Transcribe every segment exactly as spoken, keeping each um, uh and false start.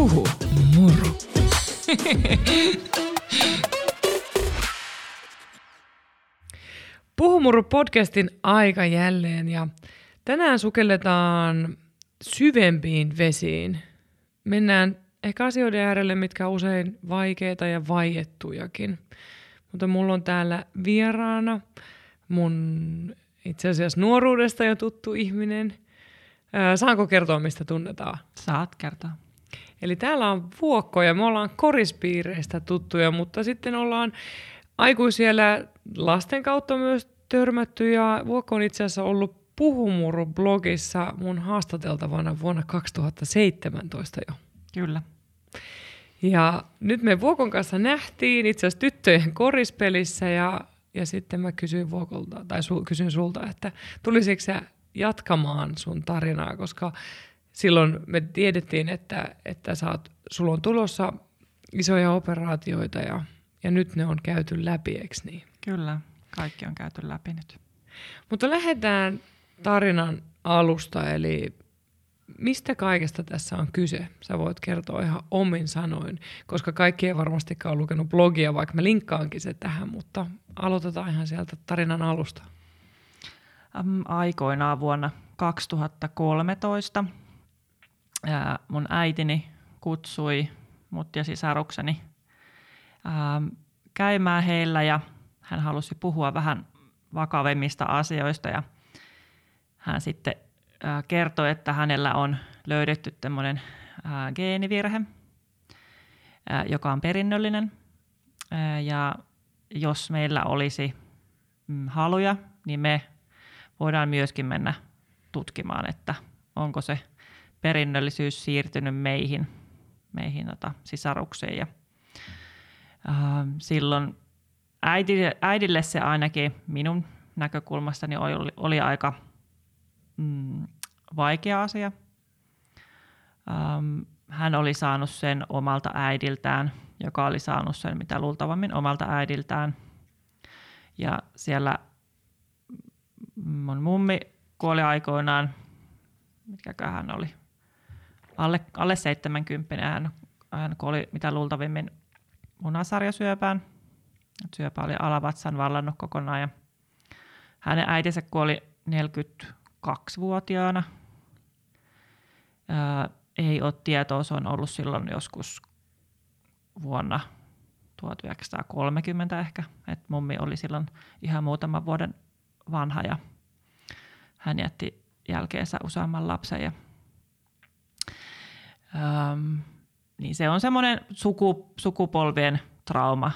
Puhumuru. Puhumuru-podcastin aika jälleen ja tänään sukelletaan syvempiin vesiin. Mennään ehkä asioiden äärelle, mitkä on usein vaikeita ja vaiettujakin. Mutta mulla on täällä vieraana mun itse asiassa nuoruudesta jo tuttu ihminen. Öö, saanko kertoa, mistä tunnetaan? Saat kertoa. Eli täällä on Vuokko ja me ollaan korispiireistä tuttuja, mutta sitten ollaan aikuisiellä lasten kautta myös törmätty. Ja Vuokko on itse asiassa ollut Puhumuru-blogissa mun haastateltavana vuonna kaksituhattaseitsemäntoista jo. Kyllä. Ja nyt me Vuokon kanssa nähtiin itse asiassa tyttöjen korispelissä ja, ja sitten mä kysyin Vuokolta, tai su, kysyin sulta, että tulisitko sä jatkamaan sun tarinaa, koska silloin me tiedettiin, että, että sä oot, sulla on tulossa isoja operaatioita ja, ja nyt ne on käyty läpi, eiks niin? Kyllä, kaikki on käyty läpi nyt. Mutta lähdetään tarinan alusta, eli mistä kaikesta tässä on kyse? Sä voit kertoa ihan omin sanoin, koska kaikki ei varmastikaan ole lukenut blogia, vaikka mä linkkaankin se tähän, mutta aloitetaan ihan sieltä tarinan alusta. Aikoinaan vuonna kaksituhattakolmetoista mun äitini kutsui mut ja sisarukseni käymään heillä ja hän halusi puhua vähän vakavemmista asioista ja hän sitten kertoi, että hänellä on löydetty tämmöinen geenivirhe, joka on perinnöllinen. Ja jos meillä olisi haluja, niin me voidaan myöskin mennä tutkimaan, että onko se perinnöllisyys siirtynyt meihin, meihin tota, sisarukseen. Ja, äh, silloin äidille, äidille se ainakin minun näkökulmastani oli, oli aika mm, vaikea asia. Ähm, hän oli saanut sen omalta äidiltään, joka oli saanut sen mitä luultavammin omalta äidiltään. Ja siellä mun mummi kuoli aikoinaan, mitkäkään hän oli, alle, alle seitsemänkymmentä. Hän, hän kuoli mitä luultavimmin munasarjasyöpään. Syöpä oli alavatsan vallannut kokonaan. Ja hänen äitinsä kuoli neljäkymmentäkaksivuotiaana. Ää, ei ole tietoa, se on ollut silloin joskus vuonna tuhatyhdeksänsataakolmekymmentä ehkä. Et mummi oli silloin ihan muutaman vuoden vanha ja hän jätti jälkeensä useamman lapsen. Ja, ähm, niin se on semmoinen suku, sukupolvien trauma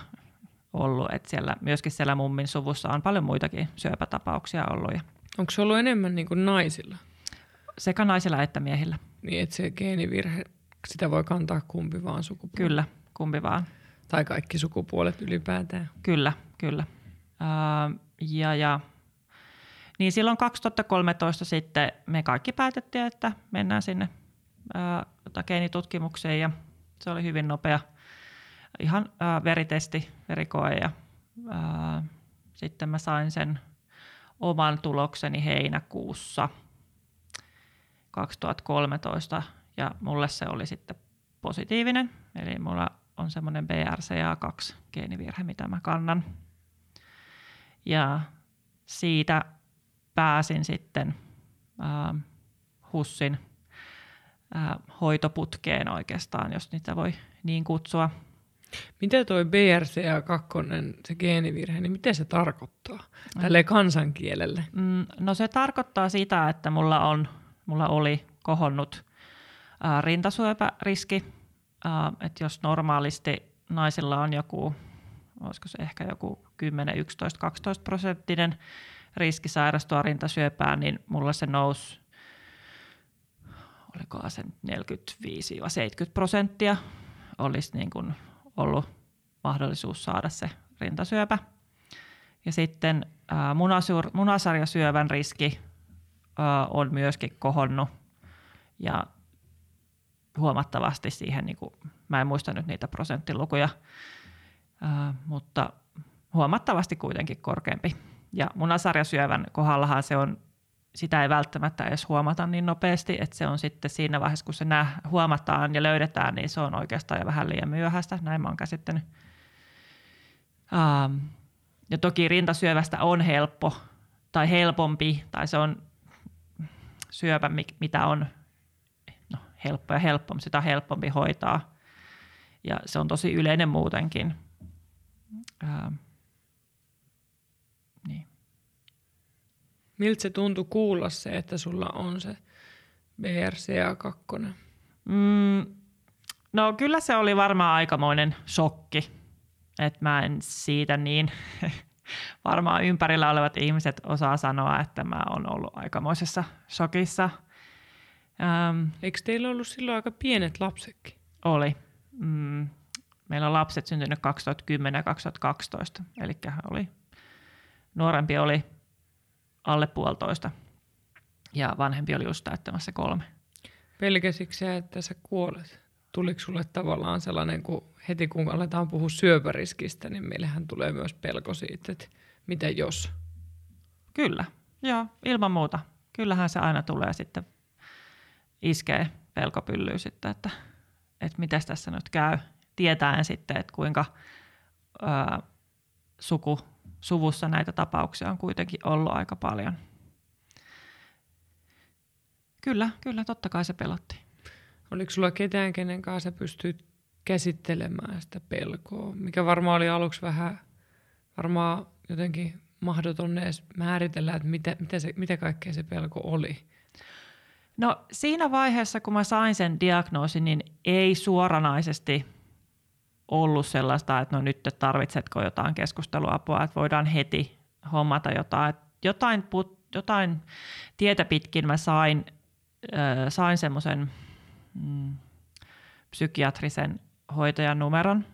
ollut, että siellä, myöskin siellä mummin suvussa on paljon muitakin syöpätapauksia ollut. Ja onko se ollut enemmän niin kuin naisilla? Sekä naisilla että miehillä. Niin, että se geenivirhe, sitä voi kantaa kumpi vaan sukupuoli. Kyllä, kumpi vaan. Tai kaikki sukupuolet ylipäätään. Kyllä, kyllä. Ähm, ja... ja Niin silloin kaksituhattakolmetoista sitten me kaikki päätettiin, että mennään sinne ää, geenitutkimukseen ja se oli hyvin nopea ihan ää, veritesti, verikoe ja ää, sitten mä sain sen oman tulokseni heinäkuussa kaksituhattakolmetoista ja mulle se oli sitten positiivinen. Eli mulla on semmoinen B R C A kaksi geenivirhe, mitä mä kannan ja siitä pääsin sitten äh, HUSin äh, hoitoputkeen oikeastaan, jos niitä voi niin kutsua. Mitä toi B R C A kaksi, se geenivirhe, niin mitä se tarkoittaa tälleen kansankielelle? Mm, no se tarkoittaa sitä, että mulla, on, mulla oli kohonnut äh, rintasuöpäriski. Äh, että jos normaalisti naisilla on joku, olisiko se ehkä joku kymmenen, yksitoista, kaksitoista prosenttinen riski sairastua rintasyöpään, niin mulla se nousi, olikohan se neljäkymmentäviisi seitsemänkymmentä prosenttia, olisi niin kuin ollut mahdollisuus saada se rintasyöpä. Ja sitten ää, munasur, munasarjasyövän riski ää, on myöskin kohonnut ja huomattavasti siihen, niin kuin, mä en muista nyt niitä prosenttilukuja, ää, mutta huomattavasti kuitenkin korkeampi. Ja munasarjasyövän kohdallahan se on sitä ei välttämättä edes huomata niin nopeasti, että se on sitten siinä vaiheessa, kun se nä- huomataan ja löydetään, niin se on oikeastaan jo vähän liian myöhäistä. Näin mä oon käsittänyt. Ähm, ja toki rintasyövästä on helppo tai helpompi, tai se on syöpä, mitä on no, helppo ja helpompi, sitä on helpompi hoitaa. Ja se on tosi yleinen muutenkin. Ähm, niin. Miltä se tuntui kuulla se, että sulla on se B R C A kaksi? Mm, no kyllä se oli varmaan aikamoinen shokki. Että mä en siitä niin, varmaan ympärillä olevat ihmiset osaa sanoa, että mä oon ollut aikamoisessa shokissa. Ähm, Eikö teillä ollut silloin aika pienet lapsetkin? Oli. Mm, meillä on lapset syntynyt kaksituhattakymmenen ja kaksituhattakaksitoista, eli oli, nuorempi oli alle puolitoista ja vanhempi oli just täyttämässä kolme. Pelkäsitkö sä, että sä kuolet? Tuliko sulle tavallaan sellainen, kun heti kun aletaan puhua syöpäriskistä, niin meillähän tulee myös pelko siitä, että mitä jos? Kyllä, joo, ilman muuta. Kyllähän se aina tulee sitten, iskee pelkopyllyyn sitten, että, että mitäs tässä nyt käy. Tietäen sitten, että kuinka ää, suku, suvussa näitä tapauksia on kuitenkin ollut aika paljon. Kyllä, kyllä, totta kai se pelotti. Oliko sulla ketään, kenen kanssa sä pystyit käsittelemään sitä pelkoa, mikä varmaan oli aluksi vähän varmaan jotenkin mahdoton edes määritellä, että mitä, mitä, se, mitä kaikkea se pelko oli? No siinä vaiheessa, kun mä sain sen diagnoosin, niin ei suoranaisesti ollut sellaista, että no nyt tarvitsetko jotain keskusteluapua, että voidaan heti hommata jotain. Että jotain, put, jotain tietä pitkin mä sain, äh, sain semmoisen mm, psykiatrisen hoitajan numeron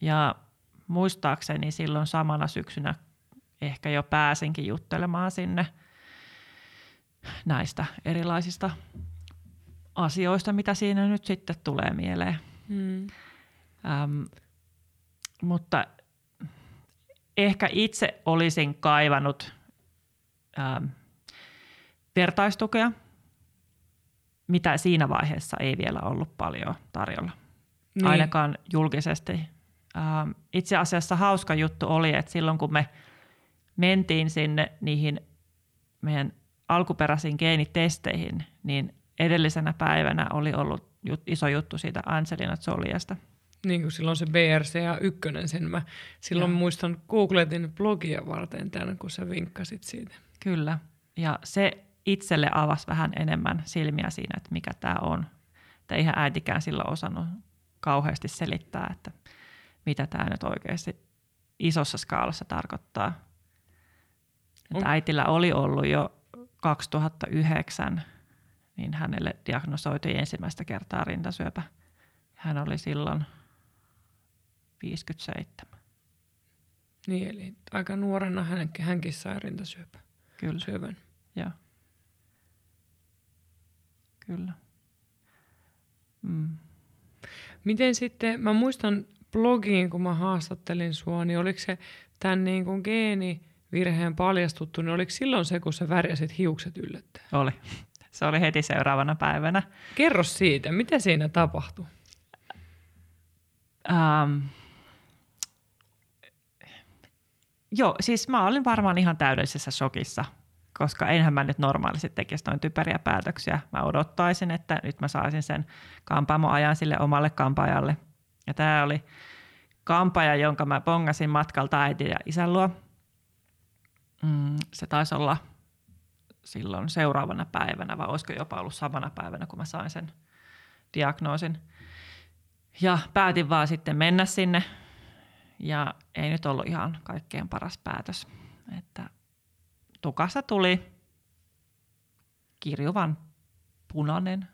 ja muistaakseni silloin samana syksynä ehkä jo pääsinkin juttelemaan sinne näistä erilaisista asioista, mitä siinä nyt sitten tulee mieleen. Mm. Ähm, mutta ehkä itse olisin kaivannut ähm, vertaistukea, mitä siinä vaiheessa ei vielä ollut paljon tarjolla, niin. Ainakaan julkisesti. Ähm, itse asiassa hauska juttu oli, että silloin kun me mentiin sinne niihin meidän alkuperäisiin geenitesteihin, niin edellisenä päivänä oli ollut jut- iso juttu siitä Angelina Joliesta. Niin kuin silloin se B R C A yksi, sen mä silloin ja. muistan, googletin blogia varten tämän, kun sä vinkkasit siitä. Kyllä, ja se itselle avasi vähän enemmän silmiä siinä, että mikä tää on. Että eihän äitikään silloin osannut kauheasti selittää, että mitä tää nyt oikeasti isossa skaalassa tarkoittaa. Että äitillä oli ollut jo kaksituhattayhdeksän, niin hänelle diagnosoitui ensimmäistä kertaa rintasyöpä. Hän oli silloin viisikymmentäseitsemän. Niin, eli aika nuorena hänkin, hänkin sai rintasyöpän. Kyllä. Syövän. Joo. Kyllä. Mm. Miten sitten, mä muistan blogiin, kun mä haastattelin sua, niin oliko se tämän niin kuin geenivirheen paljastuttu, niin oliko silloin se, kun sä värjäsit hiukset yllättäen? Oli. Se oli heti seuraavana päivänä. Kerro siitä, mitä siinä tapahtui? Um, joo, siis mä olin varmaan ihan täydellisessä shokissa, koska enhän mä nyt normaalisti tekisi noin typeriä päätöksiä. Mä odottaisin, että nyt mä saisin sen kampaamoajan sille omalle kampaajalle. Ja tää oli kampaaja, jonka mä bongasin matkalta äidin ja isän luo. Mm, se taisi olla silloin seuraavana päivänä, vai olisiko jopa ollut samana päivänä, kun mä sain sen diagnoosin. Ja päätin vaan sitten mennä sinne ja ei nyt ollut ihan kaikkein paras päätös, että tukasta tuli kirjuvan punainen,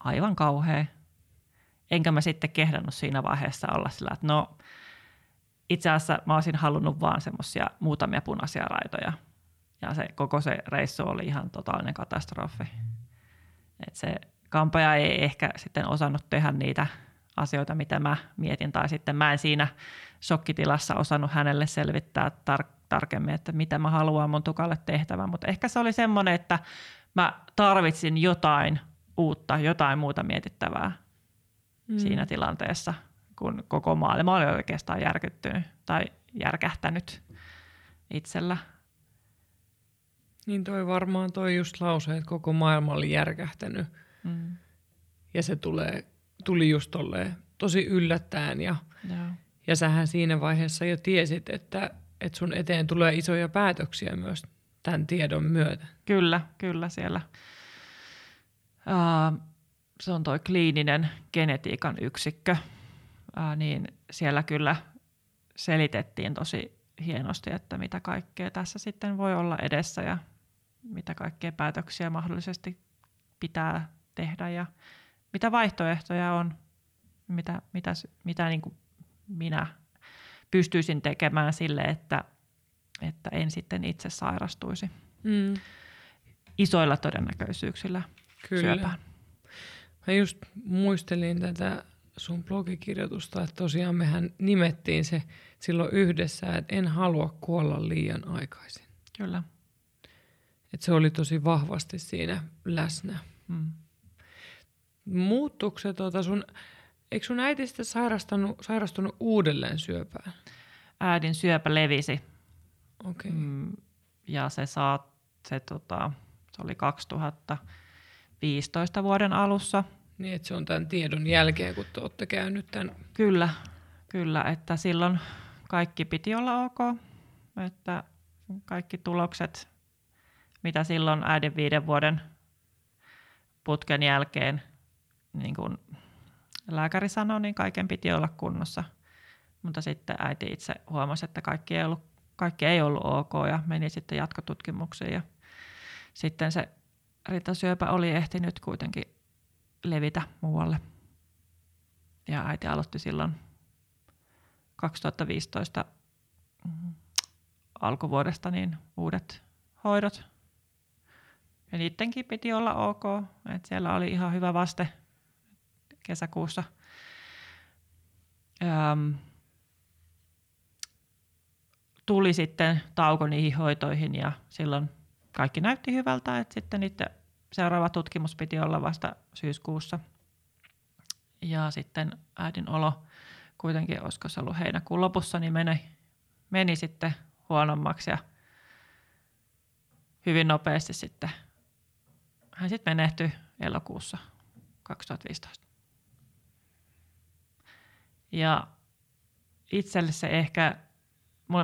aivan kauhea, enkä mä sitten kehdannut siinä vaiheessa olla sillä, että no itse asiassa mä olisin halunnut vaan semmosia muutamia punaisia raitoja ja se koko se reissu oli ihan totaalinen katastrofi, että se kampaja ei ehkä sitten osannut tehdä niitä asioita, mitä mä mietin, tai sitten mä en siinä shokkitilassa osannut hänelle selvittää tar- tarkemmin, että mitä mä haluan mun tukalle tehtävän, mutta ehkä se oli semmoinen, että mä tarvitsin jotain uutta, jotain muuta mietittävää mm. siinä tilanteessa, kun koko maailma oli oikeastaan järkyttynyt tai järkähtänyt itsellä. Niin toi varmaan toi just lause, että koko maailma oli järkähtänyt mm. ja se tulee, tuli just tolleen tosi yllättäen ja, ja sähän siinä vaiheessa jo tiesit, että, että sun eteen tulee isoja päätöksiä myös tämän tiedon myötä. Kyllä, kyllä siellä. Äh, se on toi kliininen genetiikan yksikkö, äh, niin siellä kyllä selitettiin tosi hienosti, että mitä kaikkea tässä sitten voi olla edessä ja mitä kaikkea päätöksiä mahdollisesti pitää tehdä ja mitä vaihtoehtoja on, mitä, mitä, mitä niin kuin minä pystyisin tekemään sille, että, että en sitten itse sairastuisi mm. isoilla todennäköisyyksillä Kyllä. syöpään. Mä just muistelin tätä sun blogikirjoitusta, että tosiaan mehän nimettiin se silloin yhdessä, että en halua kuolla liian aikaisin. Kyllä. Että se oli tosi vahvasti siinä läsnä. Mm. Muuttuiko se tuota sun, eikö sun äiti sitten sairastunut uudelleen syöpään? Äidin syöpä levisi. Okei. Okay. Mm, ja se saa, se, tota, se oli kaksituhattaviisitoista vuoden alussa. Niin, että se on tämän tiedon jälkeen, kun te olette käynyt tämän. Kyllä, kyllä, että silloin kaikki piti olla ok, että kaikki tulokset, mitä silloin äidin viiden vuoden putken jälkeen niin kuin lääkäri sanoi, niin kaiken piti olla kunnossa, mutta sitten äiti itse huomasi, että kaikki ei ollut, kaikki ei ollut ok ja meni sitten jatkotutkimuksiin ja sitten se rintasyöpä oli ehtinyt kuitenkin levitä muualle. Ja äiti aloitti silloin kaksituhattaviisitoista alkuvuodesta niin uudet hoidot. Ja niidenkin piti olla ok. Et siellä oli ihan hyvä vaste kesäkuussa. Öm, tuli sitten tauko niihin hoitoihin ja silloin kaikki näytti hyvältä. Et sitten niiden seuraava tutkimus piti olla vasta syyskuussa. Ja sitten äidin olo kuitenkin, olisiko se ollut heinäkuun lopussa, niin meni, meni sitten huonommaksi ja hyvin nopeasti sitten. Hän sitten menehtyi elokuussa kaksituhattaviisitoista. Ja itselle se ehkä,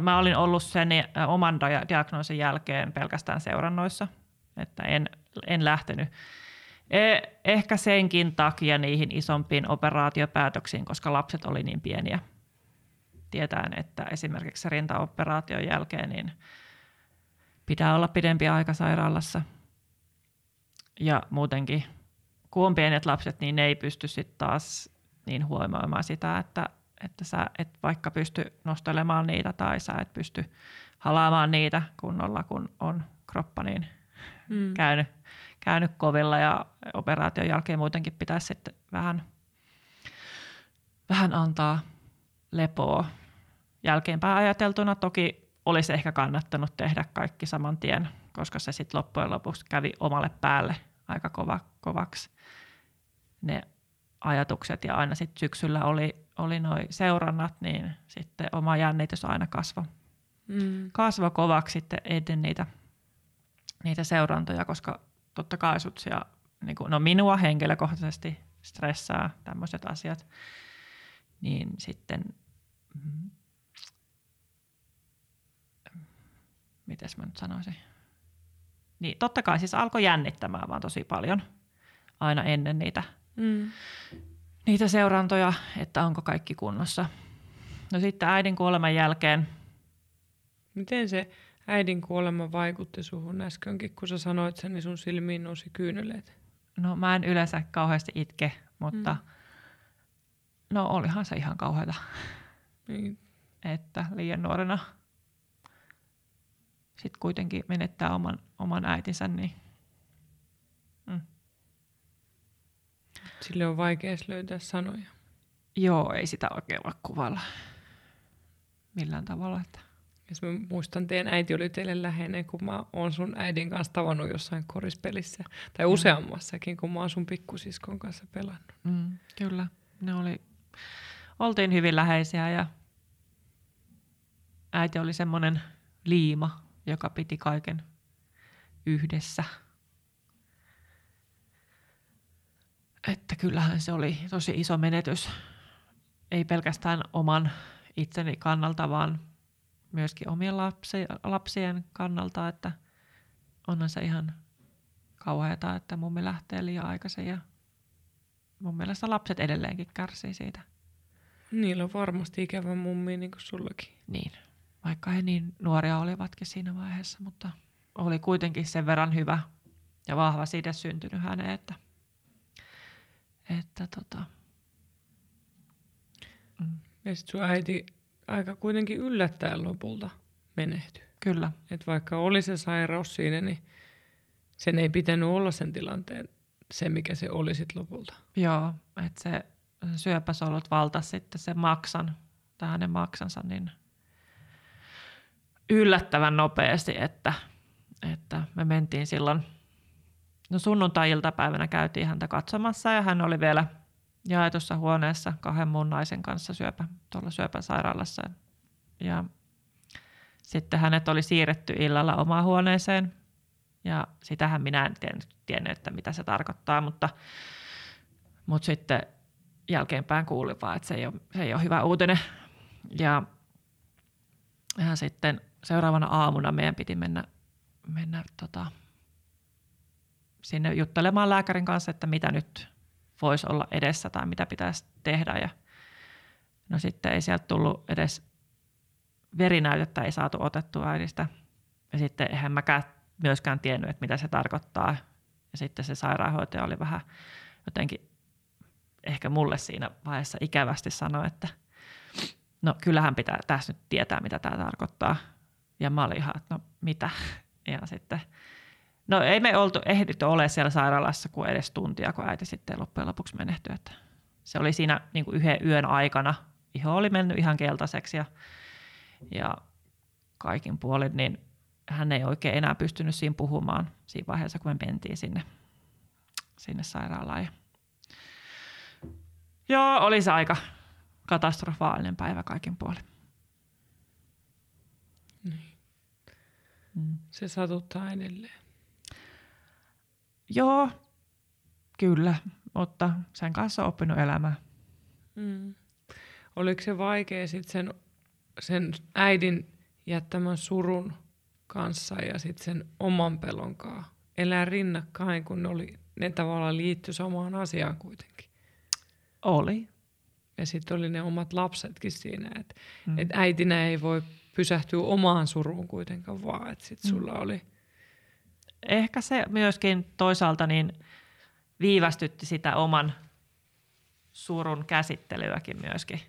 mä olin ollut sen oman diagnoosin jälkeen pelkästään seurannoissa, että en, en lähtenyt ehkä senkin takia niihin isompiin operaatiopäätöksiin, koska lapset oli niin pieniä. Tietään, että esimerkiksi rintaoperaation jälkeen niin pitää olla pidempi aika sairaalassa. Ja muutenkin, kun on pienet lapset, niin ne ei pysty sitten taas niin huomioimaan sitä, että, että sä et vaikka pysty nostelemaan niitä tai sä et pysty halaamaan niitä kunnolla, kun on kroppa niin mm. käynyt, käynyt kovilla ja operaation jälkeen muutenkin pitäisi sitten vähän, vähän antaa lepoa. Jälkeenpäin ajateltuna toki olisi ehkä kannattanut tehdä kaikki saman tien, koska se sitten loppujen lopuksi kävi omalle päälle aika kova, kovaksi ne ajatukset. Ja aina sitten syksyllä oli, oli noi seurannat, niin sitten oma jännitys aina kasvoi mm. kasvo kovaksi sitten ennen niitä, niitä seurantoja, koska totta kai sut siellä, niin kun, no minua henkilökohtaisesti stressaa tämmöiset asiat, niin sitten mm, mites mä nyt sanoisin? Niin, totta kai siis alkoi jännittämään vaan tosi paljon aina ennen niitä, mm. niitä seurantoja, että onko kaikki kunnossa. No sitten äidin kuoleman jälkeen. Miten se äidin kuolema vaikutti suhun äskenkin, kun sä sanoit sen, niin sun silmiin nousi kyyneleet? No mä en yleensä kauheasti itke, mutta mm. no olihan se ihan kauheata, niin. Että liian nuorena. Sitten kuitenkin menettää oman, oman äitinsä. Niin. Mm. Sille on vaikea löytää sanoja. Joo, ei sitä oikein voi kuvailla millään tavalla. Että. Jos mä muistan, teidän äiti oli teille läheinen, kun mä oon sun äidin kanssa tavannut jossain korispelissä. Tai mm. useammassakin, kun mä oon sun pikkusiskon kanssa pelannut. Mm, kyllä, ne oli, oltiin hyvin läheisiä ja äiti oli semmoinen liima, joka piti kaiken yhdessä. Että kyllähän se oli tosi iso menetys. Ei pelkästään oman itseni kannalta, vaan myöskin omien lapsi, lapsien kannalta, että onhan se ihan kauheata, että mummi lähtee liian aikaisin ja mun mielestä lapset edelleenkin kärsii siitä. Niillä on varmasti ikävä mummi niin kuin sullakin. Niin, vaikka he niin nuoria olivatkin siinä vaiheessa, mutta oli kuitenkin sen verran hyvä ja vahva siitä syntynyt häneen, että, että tota... Mm. Ja sit sun äiti aika kuitenkin yllättäen lopulta menehtyi. Kyllä. Et vaikka oli se sairaus siinä, niin sen ei pitänyt olla sen tilanteen se, mikä se oli sit lopulta. Joo, että se syöpäsolut valtasi sitten sen maksan, tai hänen maksansa, niin yllättävän nopeasti, että, että me mentiin silloin, no sunnuntai-iltapäivänä käytiin häntä katsomassa ja hän oli vielä jaetussa huoneessa kahden muun naisen kanssa syöpä, tuolla syöpäsairaalassa. Ja sitten hänet oli siirretty illalla omaan huoneeseen. Ja sitähän minä en tiennyt, että mitä se tarkoittaa, mutta, mutta sitten jälkeenpäin kuulin vaan, että se ei ole, se ei ole hyvä uutinen. Ja, ja sitten seuraavana aamuna meidän piti mennä, mennä tota, sinne juttelemaan lääkärin kanssa, että mitä nyt voisi olla edessä tai mitä pitäisi tehdä. Ja no sitten ei sieltä tullut edes verinäytettä, ei saatu otettua äidistä. Ja sitten eihän mäkään myöskään tiennyt, että mitä se tarkoittaa. Ja sitten se sairaanhoitaja oli vähän jotenkin, ehkä mulle siinä vaiheessa ikävästi sanoi, että no kyllähän pitää tässä nyt tietää, mitä tämä tarkoittaa. Ja mä olin ihan, että no mitä. Ja sitten... No ei me oltu ehditty ole siellä sairaalassa kuin edes tuntia, kun äiti sitten loppujen lopuksi menehtyi. Että se oli siinä niin kuin yhden yön aikana. Iho oli mennyt ihan keltaiseksi ja, ja kaikin puolin, niin hän ei oikein enää pystynyt siinä puhumaan siinä vaiheessa, kun me mentiin sinne, sinne sairaalaan. Ja... Joo, oli se aika katastrofaalinen päivä kaikin puolin. Niin. Mm. Se satuttaa edelleen. Joo, kyllä, mutta sen kanssa on oppinut elämään. Mm. Oliko se vaikea sitten sen, sen äidin jättämän surun kanssa ja sitten sen oman pelonkaan elää rinnakkain, kun ne, oli, ne tavallaan liittyi samaan asiaan kuitenkin? Oli. Ja sitten oli ne omat lapsetkin siinä, että mm. et äitinä ei voi pysähtyä omaan suruun kuitenkaan, vaan että sitten sulla mm. oli... Ehkä se myöskin toisaalta niin viivästytti sitä oman surun käsittelyäkin myöskin.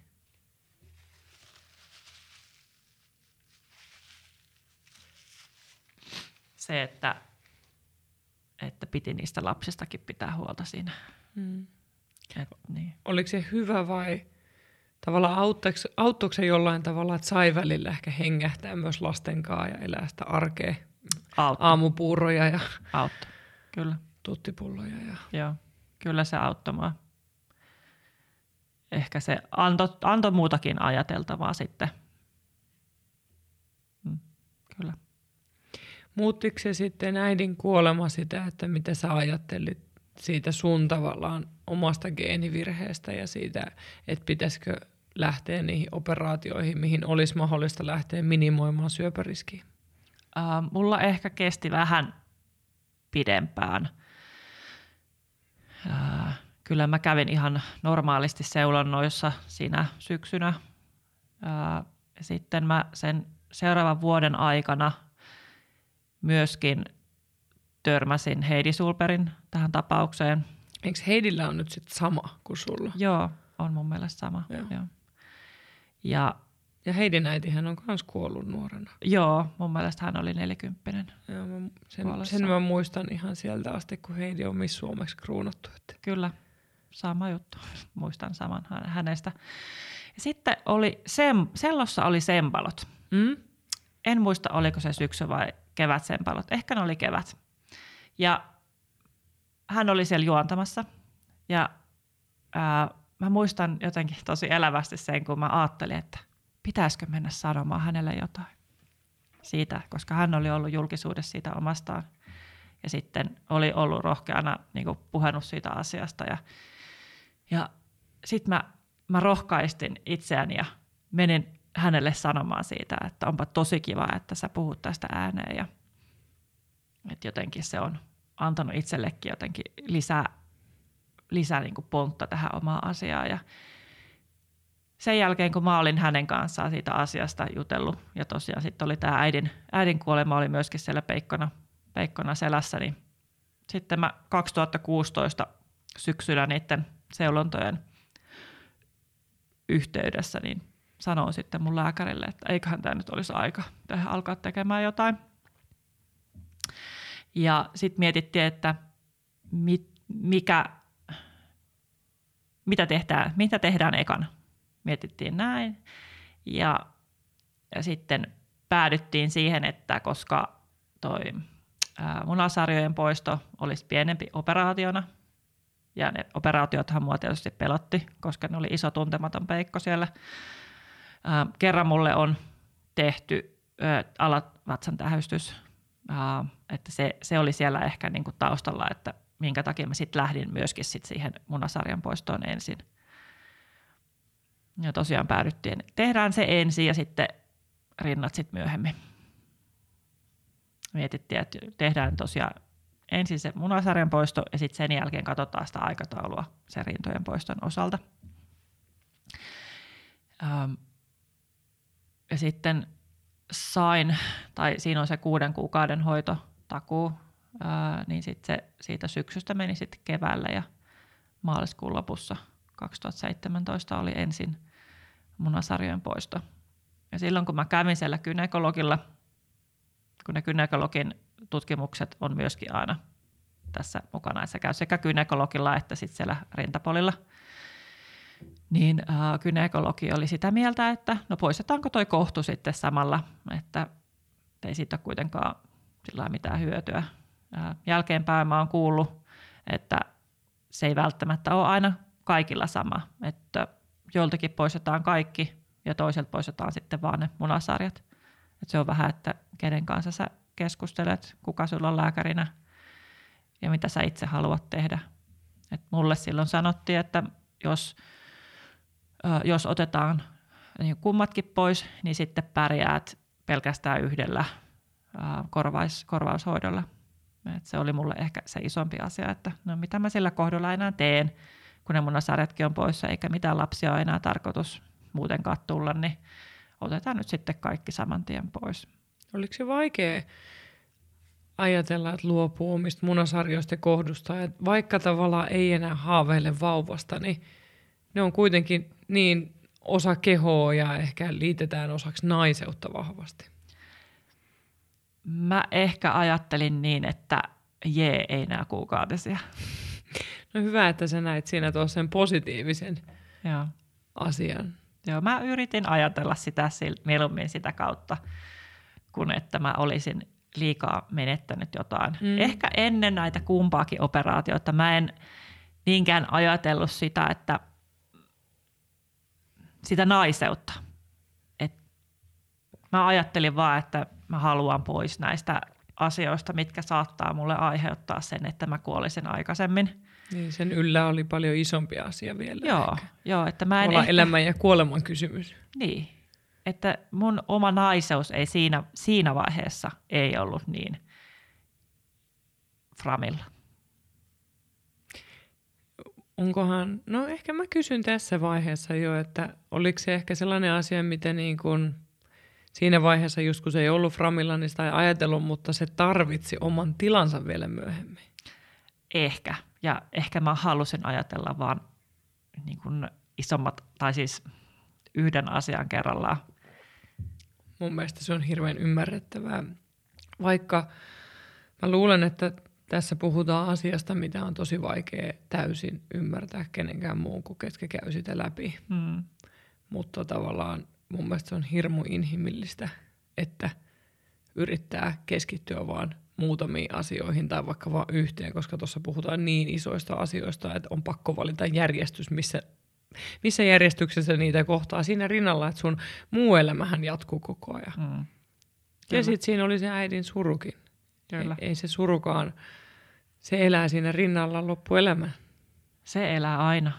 Se, että, että piti niistä lapsistakin pitää huolta siinä. Mm. Et, niin. Oliko se hyvä vai tavallaan auttoiko se jollain tavalla, että sai välillä ehkä hengähtää myös lasten kanssa ja elää sitä arkea? Auttoi. Aamupuuroja ja auttoi. Kyllä. Tuttipulloja. Ja... Joo, kyllä se auttamaan. Ehkä se antoi anto muutakin ajateltavaa sitten. Mm, kyllä. Muuttiko se sitten äidin kuolema sitä, että mitä sä ajattelit siitä sun tavallaan omasta geenivirheestä ja siitä, että pitäisikö lähteä niihin operaatioihin, mihin olisi mahdollista lähteä minimoimaan syöpäriskiä? Uh, mulla ehkä kesti vähän pidempään. Uh, kyllä mä kävin ihan normaalisti seulonnoissa siinä syksynä. Uh, sitten mä sen seuraavan vuoden aikana myöskin törmäsin Heidi Sulpherin tähän tapaukseen. Eikö Heidillä on nyt sitten sama kuin sulla? Joo, on mun mielestä sama. Joo. Joo. Ja... Ja Heidin äitihän on myös kuollut nuorena. Joo, mun mielestä hän oli neljäkymppinen. Joo, mä sen, sen mä muistan ihan sieltä asti, kun Heidi on Miss Suomeksi kruunattu. Että. Kyllä, sama juttu. Muistan saman hänestä. Sitten oli sem, sellossa oli Sembalot. Mm? en muista oliko se syksy vai kevät Sembalot, ehkä ne oli kevät. Ja hän oli siellä juontamassa ja ää, mä muistan jotenkin tosi elävästi sen, kun mä ajattelin, että pitäisikö mennä sanomaan hänelle jotain siitä, koska hän oli ollut julkisuudessa siitä omastaan ja sitten oli ollut rohkeana niin kuin puhunut siitä asiasta. Ja, ja sitten mä, mä rohkaistin itseäni ja menin hänelle sanomaan siitä, että onpa tosi kiva, että sä puhut tästä ääneen ja että jotenkin se on antanut itsellekin jotenkin lisää, lisää niin kuin pontta tähän omaan asiaan. Ja sen jälkeen, kun mä olin hänen kanssaan siitä asiasta jutellut, ja tosiaan sitten oli tämä äidin, äidin kuolema oli myöskin siellä peikkona, peikkona selässä, niin sitten mä kaksituhattakuusitoista syksyllä niiden seulontojen yhteydessä niin sanoin sitten mun lääkärille, että eiköhän tämä nyt olisi aika alkaa tekemään jotain. Ja sitten mietittiin, että mit, mikä, mitä, tehdään, mitä tehdään ekana. Mietittiin näin ja, ja sitten päädyttiin siihen, että koska toi ää, munasarjojen poisto olisi pienempi operaationa ja ne operaatiothan mua tietysti pelotti, koska ne oli iso tuntematon peikko siellä. Ää, kerran mulle on tehty ää, alavatsan tähystys, ää, että se, se oli siellä ehkä niinku taustalla, että minkä takia mä sitten lähdin myöskin sit siihen munasarjan poistoon ensin. Ja tosiaan päädyttiin, tehdään se ensin ja sitten rinnat sitten myöhemmin. Mietittiin, että tehdään tosiaan ensin se munasarjan poisto ja sitten sen jälkeen katsotaan sitä aikataulua sen rintojen poiston osalta. Ja sitten sain, tai siinä on se kuuden kuukauden hoitotakuu, niin sitten se siitä syksystä meni sitten keväälle ja maaliskuun lopussa kaksituhattaseitsemäntoista oli ensin munasarjojen poisto. Ja silloin kun mä kävin siellä gynekologilla, kun ne gynekologin tutkimukset on myöskin aina tässä mukana, että se käy sekä gynekologilla että sitten siellä rintapolilla, niin äh, gynekologi oli sitä mieltä, että no poistetaanko toi kohtu sitten samalla, että ei siitä ole kuitenkaan sillä mitään hyötyä. Äh, jälkeenpäin mä oon kuullut, että se ei välttämättä ole aina kaikilla sama, että joltakin poistetaan kaikki ja toiselta poistetaan sitten vaan ne munasarjat. Et se on vähän, että kenen kanssa sä keskustelet, kuka sulla on lääkärinä ja mitä sä itse haluat tehdä. Et mulle silloin sanottiin, että jos, jos otetaan kummatkin pois, niin sitten pärjäät pelkästään yhdellä korvaus, korvaushoidolla. Et se oli mulle ehkä se isompi asia, että no mitä mä sillä kohdalla enää teen, kun ne munasarjatkin on poissa, eikä mitään lapsia ole enää tarkoitus muutenkaan tulla, niin otetaan nyt sitten kaikki saman tien pois. Oliko se vaikea ajatella, että luopuu omista munasarjoista ja kohdusta, että vaikka tavallaan ei enää haaveile vauvasta, niin ne on kuitenkin niin osa kehoa ja ehkä liitetään osaksi naiseutta vahvasti? Mä ehkä ajattelin niin, että jee, ei nää kuukautisia. No hyvä, että sä näit siinä tuossa sen positiivisen Joo. asian. Joo, mä yritin ajatella sitä mieluummin sitä kautta, kun että mä olisin liikaa menettänyt jotain. Mm. Ehkä ennen näitä kumpaakin operaatioita mä en niinkään ajatellut sitä, että sitä naiseutta. Et mä ajattelin vaan, että mä haluan pois näistä asioista, mitkä saattaa mulle aiheuttaa sen, että mä kuolisin aikaisemmin. Niin, sen yllä oli paljon isompi asia vielä. Joo, joo, että mä en olla ehkä elämän ja kuoleman kysymys. Niin, että mun oma naiseus ei siinä, siinä vaiheessa ei ollut niin framilla. Onkohan, no ehkä mä kysyn tässä vaiheessa jo, että oliko se ehkä sellainen asia, mitä niin kuin siinä vaiheessa just kun se ei ollut framilla, niin sitä ei ajatellut, mutta se tarvitsi oman tilansa vielä myöhemmin. Ehkä. Ja ehkä mä halusin ajatella vaan niin kuin isommat, tai siis yhden asian kerrallaan. Mun mielestä se on hirveän ymmärrettävää. Vaikka mä luulen, että tässä puhutaan asiasta, mitä on tosi vaikea täysin ymmärtää kenenkään muun kuin ketkä käy sitä läpi. Mm. Mutta tavallaan mun mielestä se on hirmu inhimillistä, että yrittää keskittyä vaan muutamiin asioihin tai vaikka vaan yhteen, koska tuossa puhutaan niin isoista asioista, että on pakko valita järjestys, missä, missä järjestyksessä niitä kohtaa siinä rinnalla, että sun muu elämähän jatkuu koko ajan. Mm. Ja sitten siinä oli se äidin surukin. Ei, ei se surukaan, se elää siinä rinnalla loppuelämän. Se elää aina.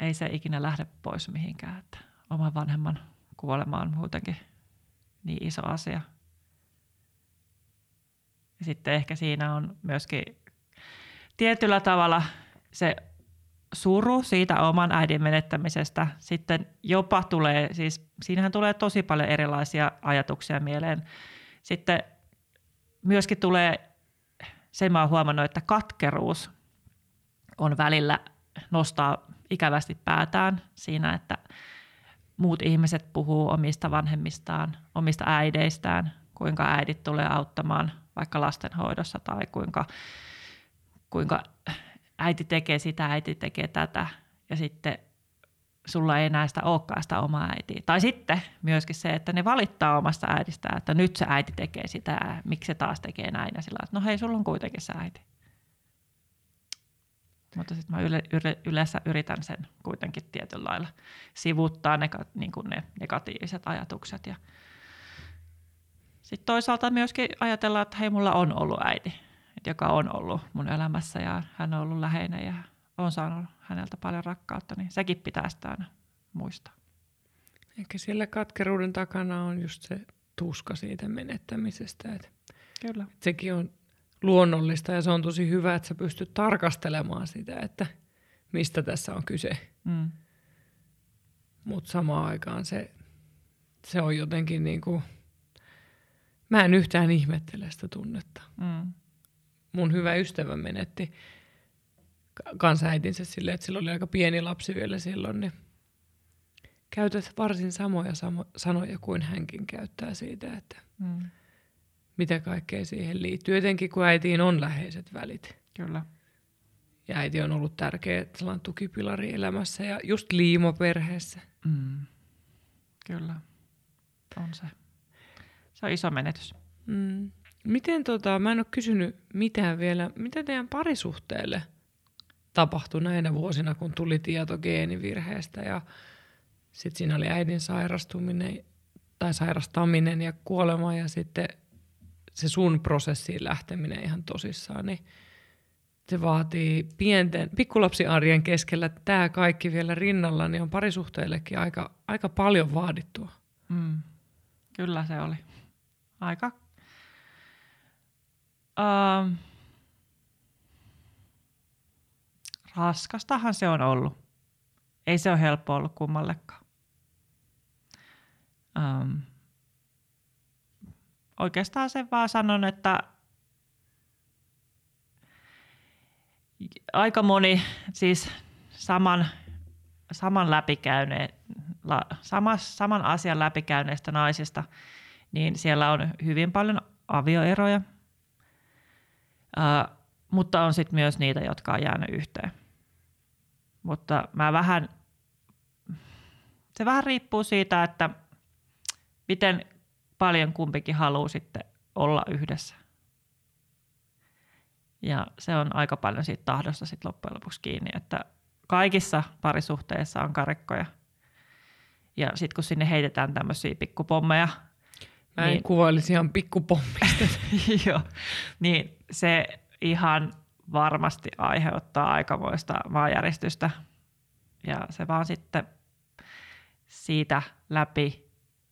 Ei se ikinä lähde pois mihinkään. Että oman vanhemman kuolema on muutenkin niin iso asia. Ja sitten ehkä siinä on myöskin tietyllä tavalla se suru siitä oman äidin menettämisestä. Sitten jopa tulee, siis siinähän tulee tosi paljon erilaisia ajatuksia mieleen. Sitten myöskin tulee, sen mä oon huomannut, että katkeruus on välillä nostaa ikävästi päätään siinä, että muut ihmiset puhuu omista vanhemmistaan, omista äideistään, kuinka äidit tulee auttamaan vaikka lastenhoidossa tai kuinka, kuinka äiti tekee sitä, äiti tekee tätä ja sitten sulla ei enää sitä olekaan sitä omaa äitiä. Tai sitten myöskin se, että ne valittaa omasta äidistään, että nyt se äiti tekee sitä, miksi se taas tekee näin ja sillä tavalla, no hei, sulla on kuitenkin se äiti. Mutta sitten mä yle, yle, yleensä yritän sen kuitenkin tietyllä lailla sivuuttaa ne, niin kuin ne negatiiviset ajatukset. Ja sitten toisaalta myöskin ajatellaan, että hei, mulla on ollut äiti, joka on ollut mun elämässä ja hän on ollut läheinen ja on saanut häneltä paljon rakkautta, niin sekin pitää sitä aina muistaa. Ehkä siellä katkeruuden takana on just se tuska siitä menettämisestä. Että kyllä. Että sekin on luonnollista ja se on tosi hyvä, että sä pystyt tarkastelemaan sitä, että mistä tässä on kyse. Mm. Mutta samaan aikaan se, se on jotenkin niin kuin, mä en yhtään ihmettele sitä tunnetta. Mm. Mun hyvä ystävä menetti kansäitinsä silleen, että sillä oli aika pieni lapsi vielä silloin, niin käytät varsin samoja samo- sanoja kuin hänkin käyttää siitä, että mm. mitä kaikkea siihen liittyy, etenkin kun äitiin on läheiset välit. Kyllä. Ja äiti on ollut tärkeä sellainen tukipilari elämässä ja just liimoperheessä. Mm. Kyllä, on se. Se on iso menetys. Mm. Miten tota, mä en ole kysynyt mitään vielä, mitä teidän parisuhteelle tapahtui näinä vuosina, kun tuli tieto geenivirheestä ja sitten siinä oli äidin sairastuminen tai sairastaminen ja kuolema ja sitten se sun prosessiin lähteminen ihan tosissaan, niin se vaatii pienten, pikkulapsiarjen keskellä tämä kaikki vielä rinnalla, niin on parisuhteillekin aika, aika paljon vaadittua. Mm. Kyllä se oli. Aika. Ähm. Raskastahan se on ollut. Ei se ole helppo ollut kummallekaan. Ähm. Oikeastaan sen vaan sanon, että aika moni siis saman, saman, läpikäyne, la, sama, saman asian läpikäyneistä naisista, niin siellä on hyvin paljon avioeroja, äh, mutta on sitten myös niitä, jotka on jäänyt yhteen. Mutta mä vähän, se vähän riippuu siitä, että miten paljon kumpikin haluaa sitten olla yhdessä. Ja se on aika paljon siitä tahdosta sitten loppujen lopuksi kiinni, että kaikissa parisuhteissa on karikkoja. Ja sitten kun sinne heitetään tämmöisiä pikkupommeja. Mä en niin, kuvailisi ihan pikkupommista. Joo, niin se ihan varmasti aiheuttaa aikamoista maanjäristystä. Ja se vaan sitten siitä läpi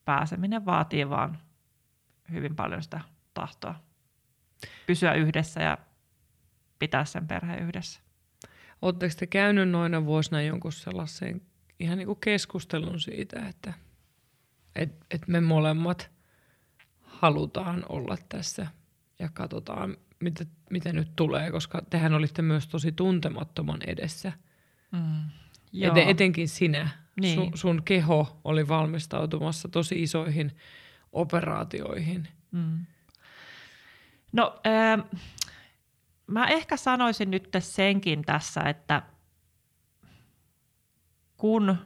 pääseminen vaatii vaan hyvin paljon sitä tahtoa pysyä yhdessä ja pitää sen perheen yhdessä. Oletteko te käynyt noina vuosina jonkun sellaisen ihan niin kuin keskustelun siitä, että et, et me molemmat halutaan olla tässä ja katsotaan, mitä, mitä nyt tulee, koska tehän olitte myös tosi tuntemattoman edessä, mm, Eten, etenkin sinä. Niin. Sun, sun keho oli valmistautumassa tosi isoihin operaatioihin. Mm. No, äh, mä ehkä sanoisin nyt senkin tässä, että kun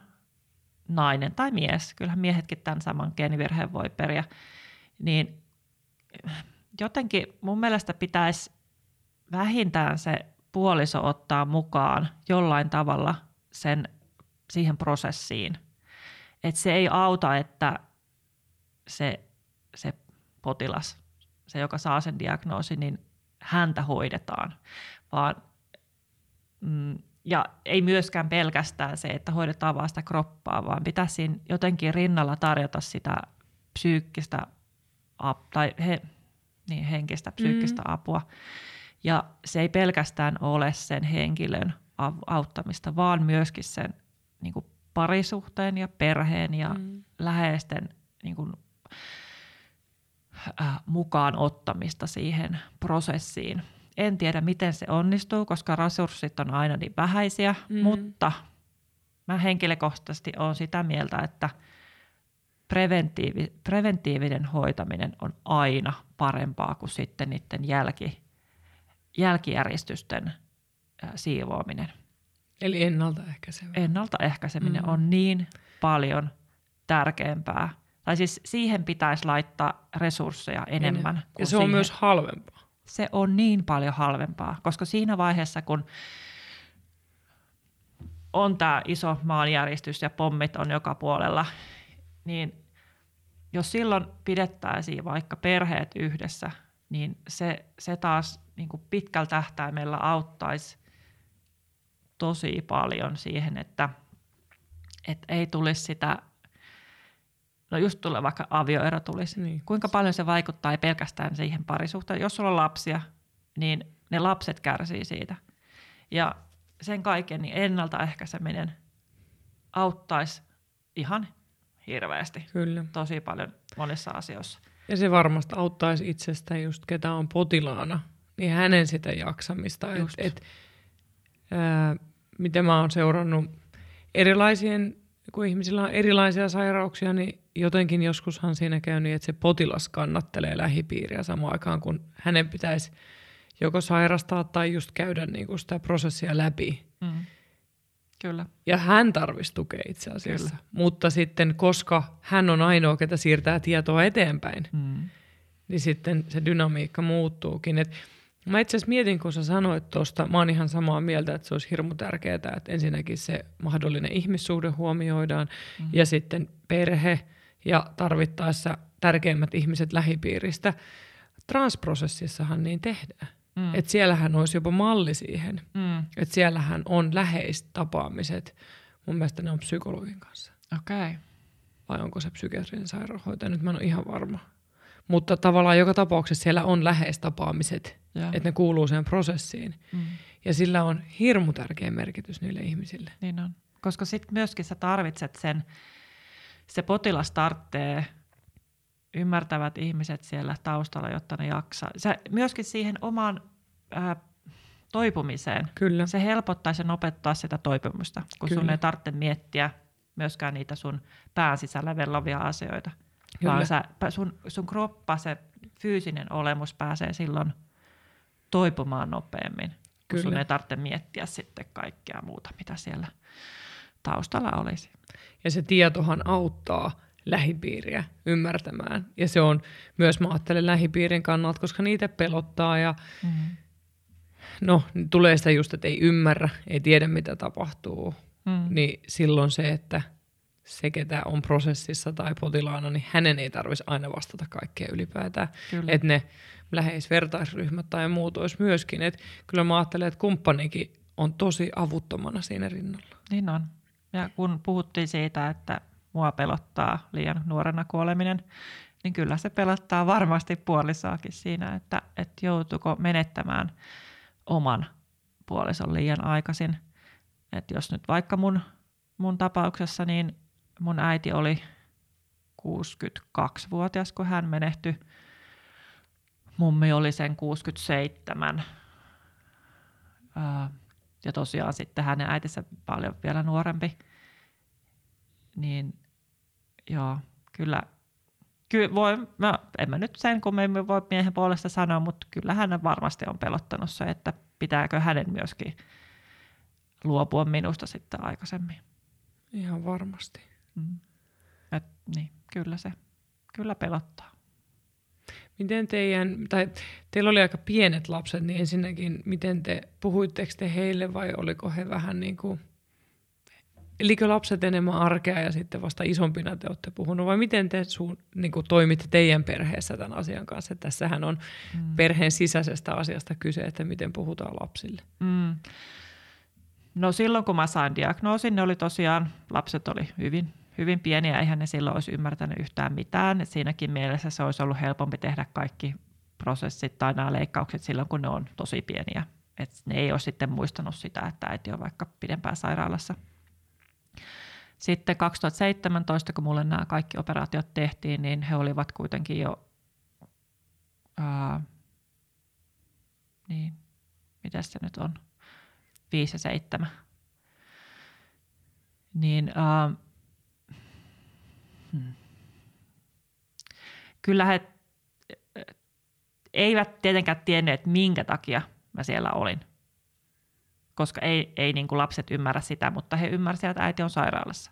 nainen tai mies, kyllähän miehetkin tämän saman geenivirheen voi periä, niin jotenkin mun mielestä pitäisi vähintään se puoliso ottaa mukaan jollain tavalla sen, siihen prosessiin. Että se ei auta, että se, se potilas, se joka saa sen diagnoosin, niin häntä hoidetaan. Vaan, mm, ja ei myöskään pelkästään se, että hoidetaan vaan sitä kroppaa, vaan pitää siinä jotenkin rinnalla tarjota sitä psyykkistä ap- tai he, niin, henkistä psyykkistä mm. apua. Ja se ei pelkästään ole sen henkilön auttamista, vaan myöskin sen niin kuin parisuhteen ja perheen ja mm. läheisten niin kuin, äh, mukaan ottamista siihen prosessiin. En tiedä, miten se onnistuu, koska resurssit on aina niin vähäisiä, mm. mutta mä henkilökohtaisesti olen sitä mieltä, että preventiivi, preventiivinen hoitaminen on aina parempaa kuin sitten niiden jälki, jälkijärjestysten äh, siivoaminen. Eli ennaltaehkäiseminen. Ennaltaehkäiseminen mm-hmm. on niin paljon tärkeämpää. Tai siis siihen pitäisi laittaa resursseja enemmän. enemmän. Kuin ja se on siihen. Myös halvempaa. Se on niin paljon halvempaa, koska siinä vaiheessa, kun on tämä iso maanjäristys ja pommit on joka puolella, niin jos silloin pidettäisiin vaikka perheet yhdessä, niin se, se taas niin kuin pitkällä tähtäimellä auttaisi tosi paljon siihen, että, että ei tulisi sitä, no just tulee vaikka avioero tulisi. Niin. Kuinka paljon se vaikuttaa ei pelkästään siihen parisuhteen. Jos sulla on lapsia, niin ne lapset kärsii siitä. Ja sen kaiken niin ennaltaehkäiseminen auttaisi ihan hirveästi. Kyllä. Tosi paljon monissa asioissa. Ja se varmasti auttaisi itsestä just ketä on potilaana, niin hänen sitä jaksamista. Just. Et, et, ää, mitä mä oon seurannut erilaisien, kun ihmisillä on erilaisia sairauksia, niin jotenkin joskushan siinä käy niin, että se potilas kannattelee lähipiiriä samaan aikaan, kun hänen pitäisi joko sairastaa tai just käydä niin kuin sitä prosessia läpi. Mm. Kyllä. Ja hän tarvitsisi tukea itse asiassa. Kyllä. Mutta sitten, koska hän on ainoa, ketä siirtää tietoa eteenpäin, mm. niin sitten se dynamiikka muuttuukin. Et mä itse asiassa mietin, kun sä sanoit tuosta, mä oon ihan samaa mieltä, että se olisi hirmu tärkeää, että ensinnäkin se mahdollinen ihmissuhde huomioidaan mm. ja sitten perhe ja tarvittaessa tärkeimmät ihmiset lähipiiristä. Transprosessissahan niin tehdään. Mm. Että siellähän olisi jopa malli siihen. Mm. Että siellähän on läheiset tapaamiset. Mun mielestä ne on psykologin kanssa. Okei. Okay. Vai onko se psykiatrin sairaanhoitaja? Nyt mä en ole ihan varma. Mutta tavallaan joka tapauksessa siellä on läheiset tapaamiset. Yeah. Että ne kuuluu sen prosessiin. Mm. Ja sillä on hirmu tärkeä merkitys niille ihmisille. Niin on. Koska sitten myöskin sä tarvitset sen, se potilas tarvitsee ymmärtävät ihmiset siellä taustalla, jotta ne jaksaa. Se myöskin siihen omaan ää, toipumiseen. Kyllä. Se helpottaisi ja nopeuttaa sitä toipumusta, kun Kyllä. sun ei tarvitse miettiä myöskään niitä sun pään sisällä vellovia asioita. Kyllä. Vaan sä, sun, sun kroppa, se fyysinen olemus pääsee silloin toipumaan nopeammin, kun Kyllä. sun ei tarvitse miettiä sitten kaikkea muuta, mitä siellä taustalla olisi. Ja se tietohan auttaa lähipiiriä ymmärtämään. Ja se on myös, mä ajattelen, lähipiirin kannalta, koska niitä pelottaa ja mm. no, tulee sitä just, että ei ymmärrä, ei tiedä mitä tapahtuu. Mm. Niin silloin se, että se, ketä on prosessissa tai potilaana, niin hänen ei tarvitsisi aina vastata kaikkea ylipäätään. Että ne läheisvertaisryhmät tai muut olisi myöskin. Että kyllä mä ajattelen, että kumppanikin on tosi avuttomana siinä rinnalla. Niin on. Ja kun puhuttiin siitä, että mua pelottaa liian nuorena kuoleminen, niin kyllä se pelottaa varmasti puolisoakin siinä, että, että joutuuko menettämään oman puolison liian aikaisin. Että jos nyt vaikka mun, mun tapauksessa, niin mun äiti oli kuusikymmentäkaksivuotias, kun hän menehtyi. Mummi oli sen kuusikymmentäseitsemän. Ja tosiaan sitten hänen äitinsä paljon vielä nuorempi. Niin joo, kyllä, kyllä voi, mä, en mä nyt sen, kun me emme voi miehen puolesta sanoa, mutta kyllä hän varmasti on pelottanut se, että pitääkö hänen myöskin luopua minusta sitten aikaisemmin. Ihan varmasti. Mm. Et, niin, kyllä se, kyllä pelottaa. Miten teidän, tai teillä oli aika pienet lapset, niin ensinnäkin, miten te, puhuitteko te heille vai oliko he vähän niin kuin, elikö lapset enemmän arkea ja sitten vasta isompina te olette puhunut, vai miten te suun, niin kuin toimitte teidän perheessä tämän asian kanssa? Että tässähän on mm. perheen sisäisestä asiasta kyse, että miten puhutaan lapsille. Mm. No silloin, kun mä sain diagnoosin, ne oli tosiaan, lapset oli hyvin Hyvin pieniä, eihän ne silloin olisi ymmärtänyt yhtään mitään. Et siinäkin mielessä se olisi ollut helpompi tehdä kaikki prosessit tai nämä leikkaukset silloin, kun ne on tosi pieniä. Et ne ei ole sitten muistanut sitä, että äiti on vaikka pidempään sairaalassa. Sitten kaksituhattaseitsemäntoista, kun mulle nämä kaikki operaatiot tehtiin, niin he olivat kuitenkin jo... Ää, niin, mitäs se nyt on? Viisi ja seitsemän. Niin... Ää, Hmm. Kyllä he eivät tietenkään tienneet, minkä takia mä siellä olin, koska ei, ei niin kuin lapset ymmärrä sitä, mutta he ymmärsivät, että äiti on sairaalassa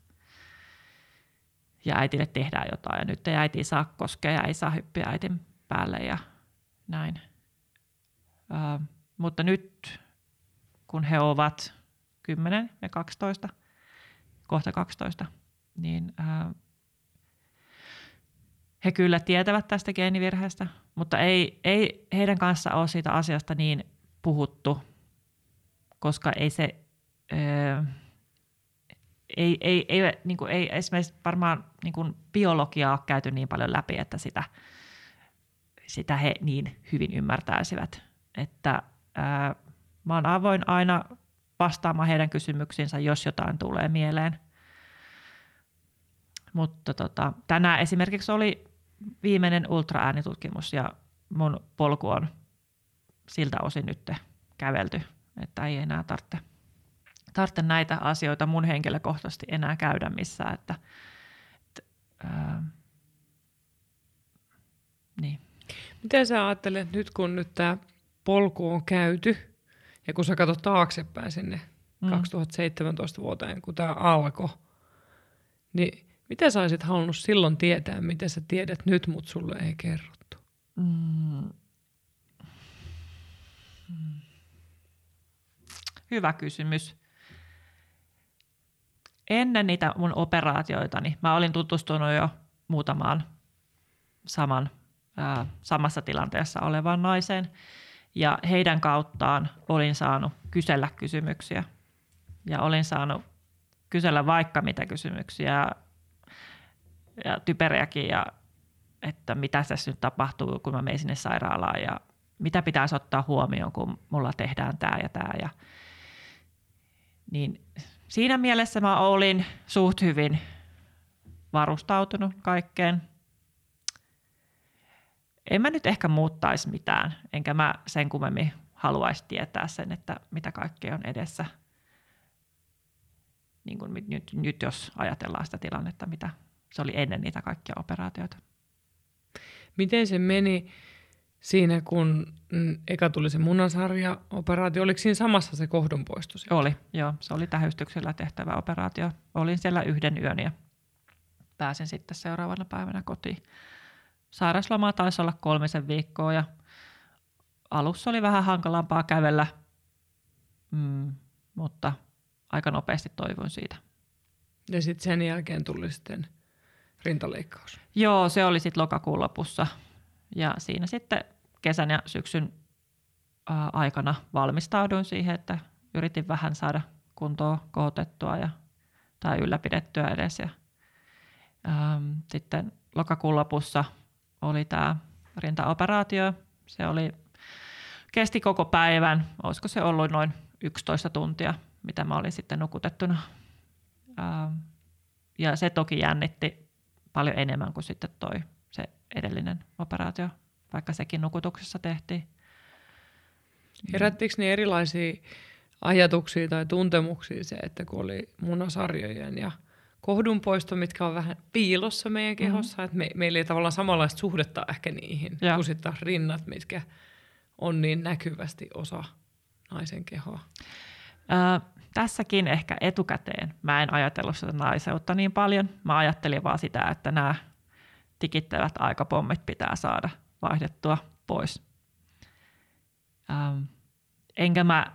ja äitille tehdään jotain ja nyt ei äiti saa koskea ja ei saa hyppiä äitin päälle ja näin. Ö, mutta nyt kun he ovat kymmenen ja kaksitoista, kohta kaksitoista, niin... Ö, He kyllä tietävät tästä geenivirheestä, mutta ei, ei heidän kanssa ole siitä asiasta niin puhuttu, koska ei se, ää, ei, ei, ei, niin kuin, ei esimerkiksi varmaan niin kuin biologiaa ole käyty niin paljon läpi, että sitä, sitä he niin hyvin ymmärtäisivät. Että, ää, mä oon avoin aina vastaamaan heidän kysymyksiinsä, jos jotain tulee mieleen. Mutta tota, tänään esimerkiksi oli viimeinen ultraäänitutkimus ja mun polku on siltä osin nyt kävelty, että ei enää tarvitse, tarvitse näitä asioita mun henkilökohtaisesti enää käydä missään. Että, et, ää, niin. Miten sä ajattelet nyt, kun nyt tää polku on käyty ja kun sä katsot taaksepäin sinne mm. kaksituhattaseitsemäntoista vuoteen, kun tää alkoi, niin mitä sä olisit halunnut silloin tietää, mitä sä tiedät nyt, mutta sulle ei kerrottu? Mm. Hyvä kysymys. Ennen niitä mun operaatioitani, mä olin tutustunut jo muutamaan saman, ää, samassa tilanteessa olevaan naiseen, ja heidän kauttaan olin saanut kysellä kysymyksiä, ja olin saanut kysellä vaikka mitä kysymyksiä, ja typeriäkin, ja että mitä tässä nyt tapahtuu, kun mä menen sinne sairaalaan, ja mitä pitäisi ottaa huomioon, kun mulla tehdään tämä ja tämä. Ja... Niin siinä mielessä mä olin suht hyvin varustautunut kaikkeen. En mä nyt ehkä muuttaisi mitään, enkä mä sen kummemmin haluaisi tietää sen, että mitä kaikkea on edessä. Niin kun nyt, nyt jos ajatellaan sitä tilannetta, mitä... Se oli ennen niitä kaikkia operaatioita. Miten se meni siinä, kun eka tuli se munasarja-operaatio? Oliko siinä samassa se kohdunpoisto? Oli, joo. Se oli tähystyksellä tehtävä operaatio. Olin siellä yhden yön ja pääsin sitten seuraavana päivänä kotiin. Sairaslomaa taisi olla kolmisen viikkoa ja alussa oli vähän hankalampaa kävellä, mm, mutta aika nopeasti toivoin siitä. Ja sitten sen jälkeen tuli sitten rintaleikkaus. Joo, se oli sitten lokakuun lopussa. Ja siinä sitten kesän ja syksyn ää, aikana valmistauduin siihen, että yritin vähän saada kuntoa kohotettua ja, tai ylläpidettyä edes. Ja, äm, sitten lokakuun lopussa oli tämä rintaoperaatio. Se oli, kesti koko päivän, olisiko se ollut noin yksitoista tuntia, mitä mä olin sitten nukutettuna. Ja se toki jännitti paljon enemmän kuin sitten toi se edellinen operaatio, vaikka sekin nukutuksessa tehtiin. Herättikö ne erilaisia ajatuksia tai tuntemuksia se, että kun oli munasarjojen ja kohdunpoisto, mitkä on vähän piilossa meidän kehossa, mm-hmm. että me, meillä ei tavallaan samanlaista suhdetta ehkä niihin, ja. Kun sitten rinnat, mitkä on niin näkyvästi osa naisen kehoa. Äh, tässäkin ehkä etukäteen mä en ajatellut sitä naiseutta niin paljon. Mä ajattelin vaan sitä, että nämä tikittävät aikapommit pitää saada vaihdettua pois. Ähm, enkä mä,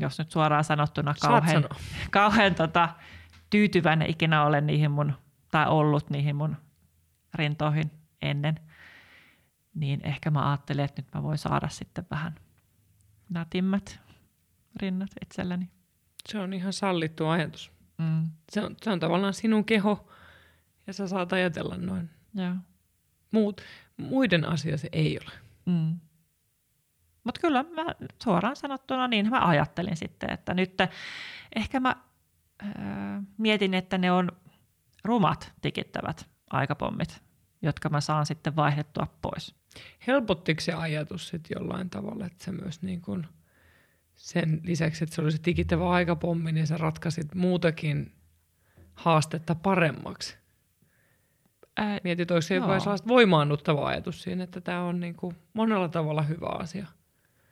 jos nyt suoraan sanottuna, kauhean, kauhean tota, tyytyväinen ikinä ole niihin mun, tai ollut niihin mun rintoihin ennen. Niin ehkä mä ajattelin, että nyt mä voin saada sitten vähän nätimmät rinnat itselläni. Se on ihan sallittu ajatus. Mm. Se on, se on tavallaan sinun keho ja sä saat ajatella noin. Joo. Muut, muiden asia se ei ole. Mm. Mutta kyllä mä suoraan sanottuna niin mä ajattelin sitten, että nyt ehkä mä öö, mietin, että ne on rumat tikittävät aikapommit, jotka mä saan sitten vaihdettua pois. Helpottiko se ajatus sitten jollain tavalla, että sä myös niin kun sen lisäksi, että se oli se tikittävä aikapommi, niin sä ratkaisit muutakin haastetta paremmaksi? Ää, Mietit, oliko se jopa sellaista voimaannuttava ajatus siinä, että tämä on niin kun monella tavalla hyvä asia.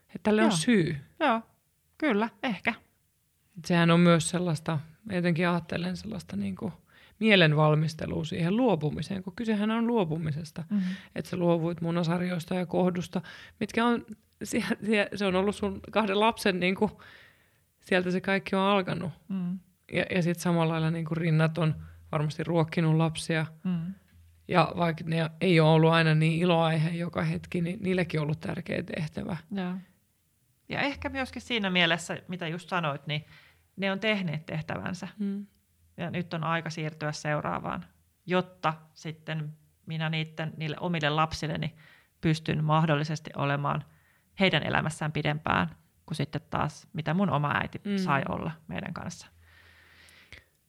Että tälle joo. on syy. Joo, kyllä, ehkä. Sehän on myös sellaista, jotenkin ajattelen sellaista niin kun mielenvalmistelua siihen luopumiseen, kun kysehän on luopumisesta, mm-hmm. että sä luovuit munasarjoista ja kohdusta, mitkä on, se, se on ollut sun kahden lapsen, niin kuin, sieltä se kaikki on alkanut. Mm. Ja, ja sitten samalla lailla niin kuin rinnat on varmasti ruokkinut lapsia, mm. ja vaikka ne ei ole ollut aina niin iloaihe joka hetki, niin niilläkin on ollut tärkeä tehtävä. Ja, ja ehkä myöskin siinä mielessä, mitä just sanoit, niin ne on tehneet tehtävänsä. Mm. Ja nyt on aika siirtyä seuraavaan, jotta sitten minä niitten, niille omille lapsilleni pystyn mahdollisesti olemaan heidän elämässään pidempään kuin sitten taas, mitä mun oma äiti mm. sai olla meidän kanssa.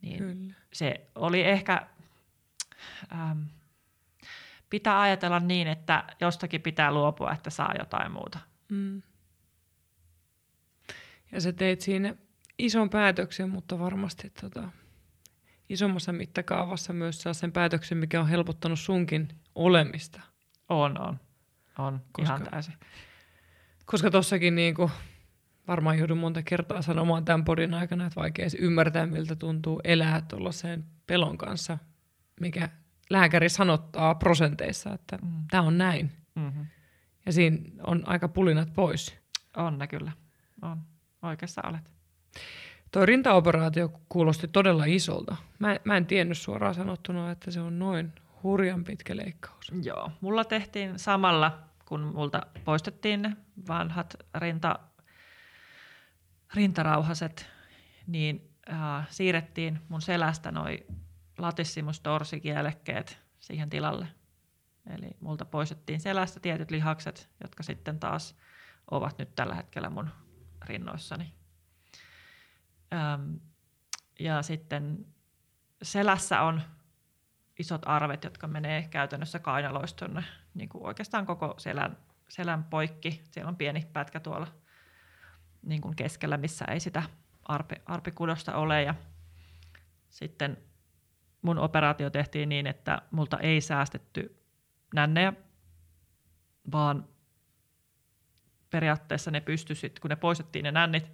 Niin kyllä. Se oli ehkä, ähm, pitää ajatella niin, että jostakin pitää luopua, että saa jotain muuta. Mm. Ja sä teit siinä ison päätöksen, mutta varmasti tota... isommassa mittakaavassa myös saa sen päätöksen, mikä on helpottanut sunkin olemista. On, on. On, koska, ihan täysin. Koska tossakin niin kuin, varmaan joudun monta kertaa sanomaan tämän podin aikana, että vaikea ymmärtää, miltä tuntuu elää tuollaiseen pelon kanssa, mikä lääkäri sanottaa prosenteissa, että mm. tämä on näin. Mm-hmm. Ja siinä on aika pulinat pois. On ne kyllä. On. Oikeassa olet. Tuo rintaoperaatio kuulosti todella isolta. Mä, mä en tiennyt suoraan sanottuna, että se on noin hurjan pitkä leikkaus. Joo, mulla tehtiin samalla, kun multa poistettiin ne vanhat rinta, rintarauhaset, niin äh, siirrettiin mun selästä noi latissimus dorsi kielekkeet siihen tilalle. Eli multa poistettiin selästä tietyt lihakset, jotka sitten taas ovat nyt tällä hetkellä mun rinnoissani. Ja sitten selässä on isot arvet, jotka menee käytännössä kainaloista tuonne niin kuin oikeastaan koko selän, selän poikki. Siellä on pieni pätkä tuolla niin kuin keskellä, missä ei sitä arpi, arpikudosta ole. Ja sitten mun operaatio tehtiin niin, että multa ei säästetty nännejä, vaan periaatteessa ne pystyisi, kun ne poistettiin ne nännit,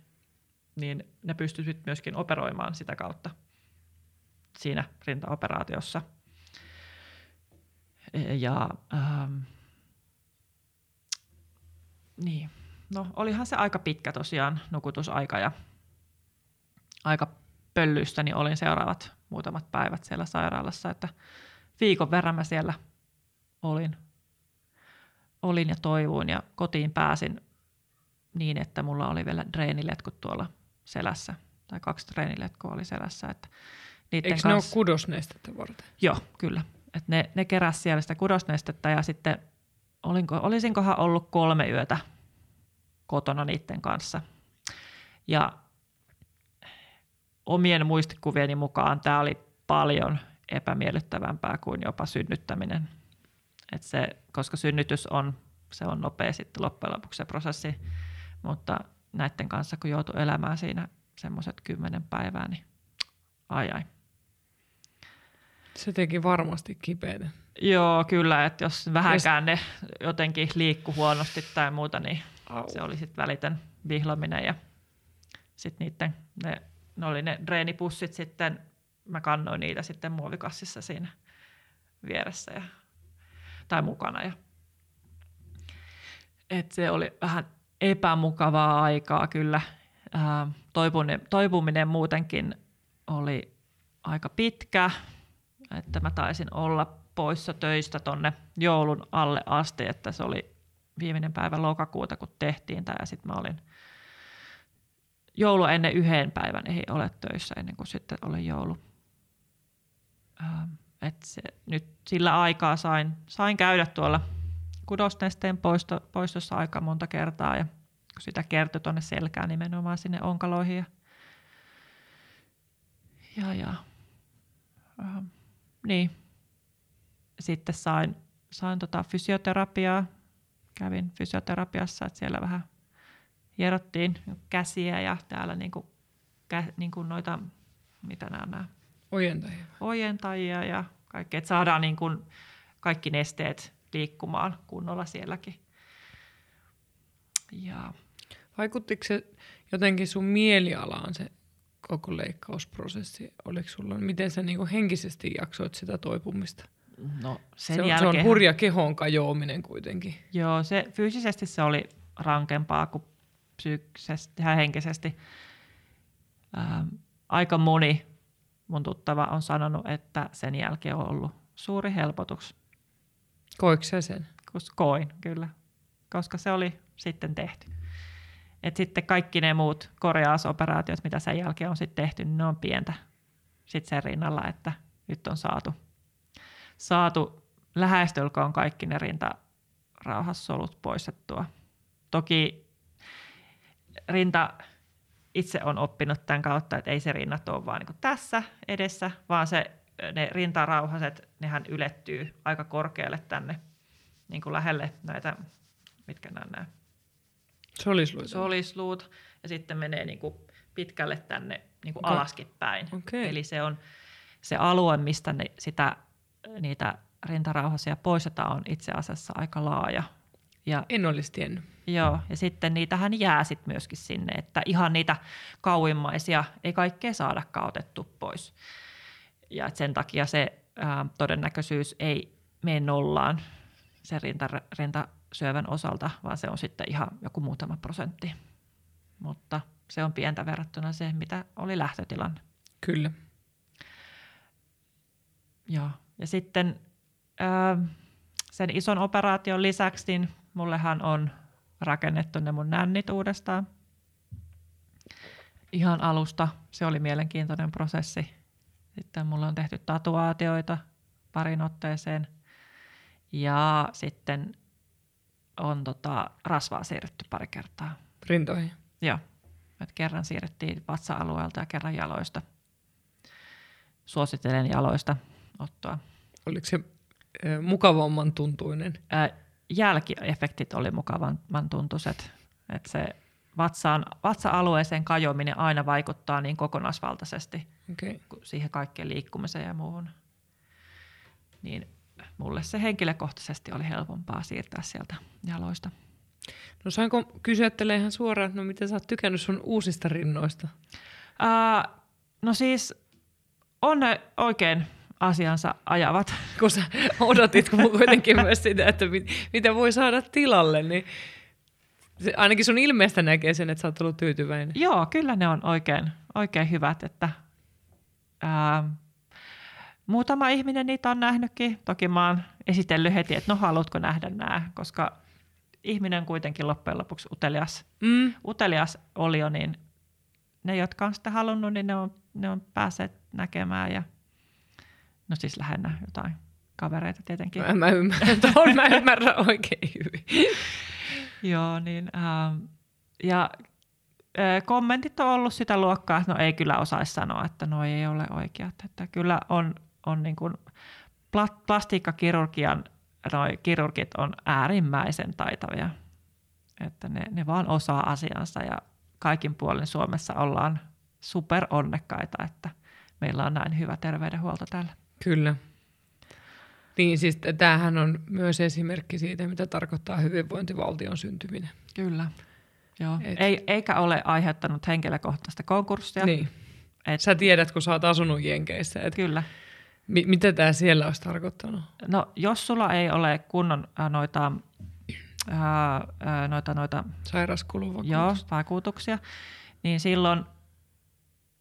niin ne pystyisivät myöskin operoimaan sitä kautta siinä rintaoperaatiossa. Ja, ähm, niin. No, olihan se aika pitkä tosiaan nukutusaika ja aika pöllyistä, niin olin seuraavat muutamat päivät siellä sairaalassa, että viikon verran mä siellä olin, olin ja toivuin ja kotiin pääsin niin, että mulla oli vielä treeniletkut tuolla selässä, tai kaksi treeniletkoa oli selässä. Että niiden eikö kanssa... ne ole kudosnestettä varten? Joo, kyllä. Et ne ne keräs siellä sitä kudosnestettä ja sitten olinko, olisinkohan ollut kolme yötä kotona niiden kanssa. Ja omien muistikuvieni mukaan tämä oli paljon epämiellyttävämpää kuin jopa synnyttäminen. Et se, koska synnytys on, se on nopea sitten loppujen lopuksi se prosessi, mutta näiden kanssa, kun joutui elämään siinä semmoiset kymmenen päivää, niin ai ai. Se teki varmasti kipeitä. Joo, kyllä, että jos vähänkään ne jotenkin liikkui huonosti tai muuta, niin au. Se oli sitten välitön vihlaminen. Ja sitten niiden, ne, ne oli ne dreenipussit sitten, mä kannoin niitä sitten muovikassissa siinä vieressä ja, tai mukana. Ja että se oli vähän epämukavaa aikaa kyllä. Ää, toipuminen, toipuminen muutenkin oli aika pitkä, että mä taisin olla poissa töistä tonne joulun alle asti, että se oli viimeinen päivä lokakuuta, kun tehtiin tämä, ja sitten mä olin joulua ennen yhden päivän, ei ole töissä ennen kuin sitten oli joulu. Ähm, et se, nyt sillä aikaa sain, sain käydä tuolla kudosnesteen poisto, poistossa aika monta kertaa, ja kun sitä kertoi tuonne selkään nimenomaan sinne onkaloihin. Ja, ja, ja ähm, niin. Sitten sain, sain tota fysioterapiaa, kävin fysioterapiassa, että siellä vähän hierottiin käsiä ja täällä niinku, kä, niinku noita, mitä nämä, nämä ojentajia. ojentajia ja kaikki, että saadaan niinku kaikki nesteet liikkumaan kunnolla sielläkin. Ja. Vaikuttiko se jotenkin sun mielialaan se koko leikkausprosessi? Oliko sulla, miten sä niinku henkisesti jaksoit sitä toipumista? No, sen se, jälkeen... se on hurja kehon kajoaminen kuitenkin. Joo, se, fyysisesti se oli rankempaa kuin psyykkisesti ja henkisesti. Ähm, aika moni mun tuttava on sanonut, että sen jälkeen on ollut suuri helpotus. Koiko sä sen? Koin, kyllä. Koska se oli sitten tehty. Et sitten kaikki ne muut korjausoperaatiot, mitä sen jälkeen on sitten tehty, niin ne on pientä sitten sen rinnalla, että nyt on saatu. Saatu lähestölkoon kaikki ne rintarauhassolut poistettua. Toki rinta itse on oppinut tämän kautta, että ei se rinnat ole vaan niin kuin tässä edessä, vaan se, ne rintarauhaset, nehän ylettyy aika korkealle tänne niin kuin lähelle näitä, mitkä nämä nämä? Solisluut. Solisluut. Ja sitten menee niin kuin pitkälle tänne niin kuin alaskin päin. Okay. Eli se on se alue, mistä ne sitä... niitä rintarauhasia poistetaan on itse asiassa aika laaja. Ja, en olisi tiennyt. Joo, ja sitten niitähän jää sit myöskin sinne, että ihan niitä kauimmaisia ei kaikkea saada kautettu pois. Ja sen takia se ää, todennäköisyys ei mene nollaan sen rinta, rintasyövän osalta, vaan se on sitten ihan joku muutama prosentti. Mutta se on pientä verrattuna se, mitä oli lähtötilanne. Kyllä. Joo. Ja sitten ää, sen ison operaation lisäksi niin mullehan on rakennettu ne mun nännit uudestaan ihan alusta. Se oli mielenkiintoinen prosessi. Sitten mulle on tehty tatuaatioita parin otteeseen ja sitten on tota, rasvaa siirretty pari kertaa. Rintoihin? Joo. Et kerran siirrettiin vatsa-alueelta ja kerran jaloista. Suosittelen jaloista. Ottoa. Oliko se äh, mukavamman tuntuinen? Äh, jälkiefektit oli mukavamman tuntuiset. Et se vatsaan, vatsa-alueeseen kajoaminen aina vaikuttaa niin kokonaisvaltaisesti okay. siihen kaikkeen liikkumiseen ja muuhun. Niin mulle se henkilökohtaisesti oli helpompaa siirtää sieltä jaloista. No sainko kysyä teille ihan suoraan, no miten sä oot tykännyt sun uusista rinnoista? Äh, no siis on ne oikein... asiansa ajavat. Kun sä odotit kun kuitenkin myös sitä, että mit, mitä voi saada tilalle, niin se, ainakin sun ilmeestä näkee sen, että sä oot ollut tyytyväinen. Joo, kyllä ne on oikein, oikein hyvät. Että, ää, muutama ihminen niitä on nähnytkin. Toki mä oon esitellyt heti, että no haluatko nähdä nämä, koska ihminen kuitenkin loppujen lopuksi utelias, mm. utelias oli jo, niin ne, jotka on sitä halunnut, niin ne on, ne on päässeet näkemään ja no siis lähinnä jotain kavereita tietenkin. Mä, mä ymmärrän, tuohon mä ymmärrän oikein hyvin. Joo, niin ähm, ja äh, kommentit on ollut sitä luokkaa, että no ei kyllä osaisi sanoa, että no ei ole oikeat. Että kyllä on, on niin kuin pla- plastiikkakirurgian, noi kirurgit on äärimmäisen taitavia. Että ne, ne vaan osaa asiansa ja kaikin puolin Suomessa ollaan superonnekkaita, että meillä on näin hyvä terveydenhuolto täällä. Kyllä. Niin siis tämähän on myös esimerkki siitä, mitä tarkoittaa hyvinvointivaltion syntyminen. Kyllä. Joo. Et... Ei, eikä ole aiheuttanut henkilökohtaista konkurssia. Niin. Et... Sä tiedät, kun sä oot asunut Jenkeissä. Et... Kyllä. M- mitä tämä siellä olisi tarkoittanut? No jos sulla ei ole kunnon noita ää, noita, noita sairauskuluvakuutuksia, niin silloin,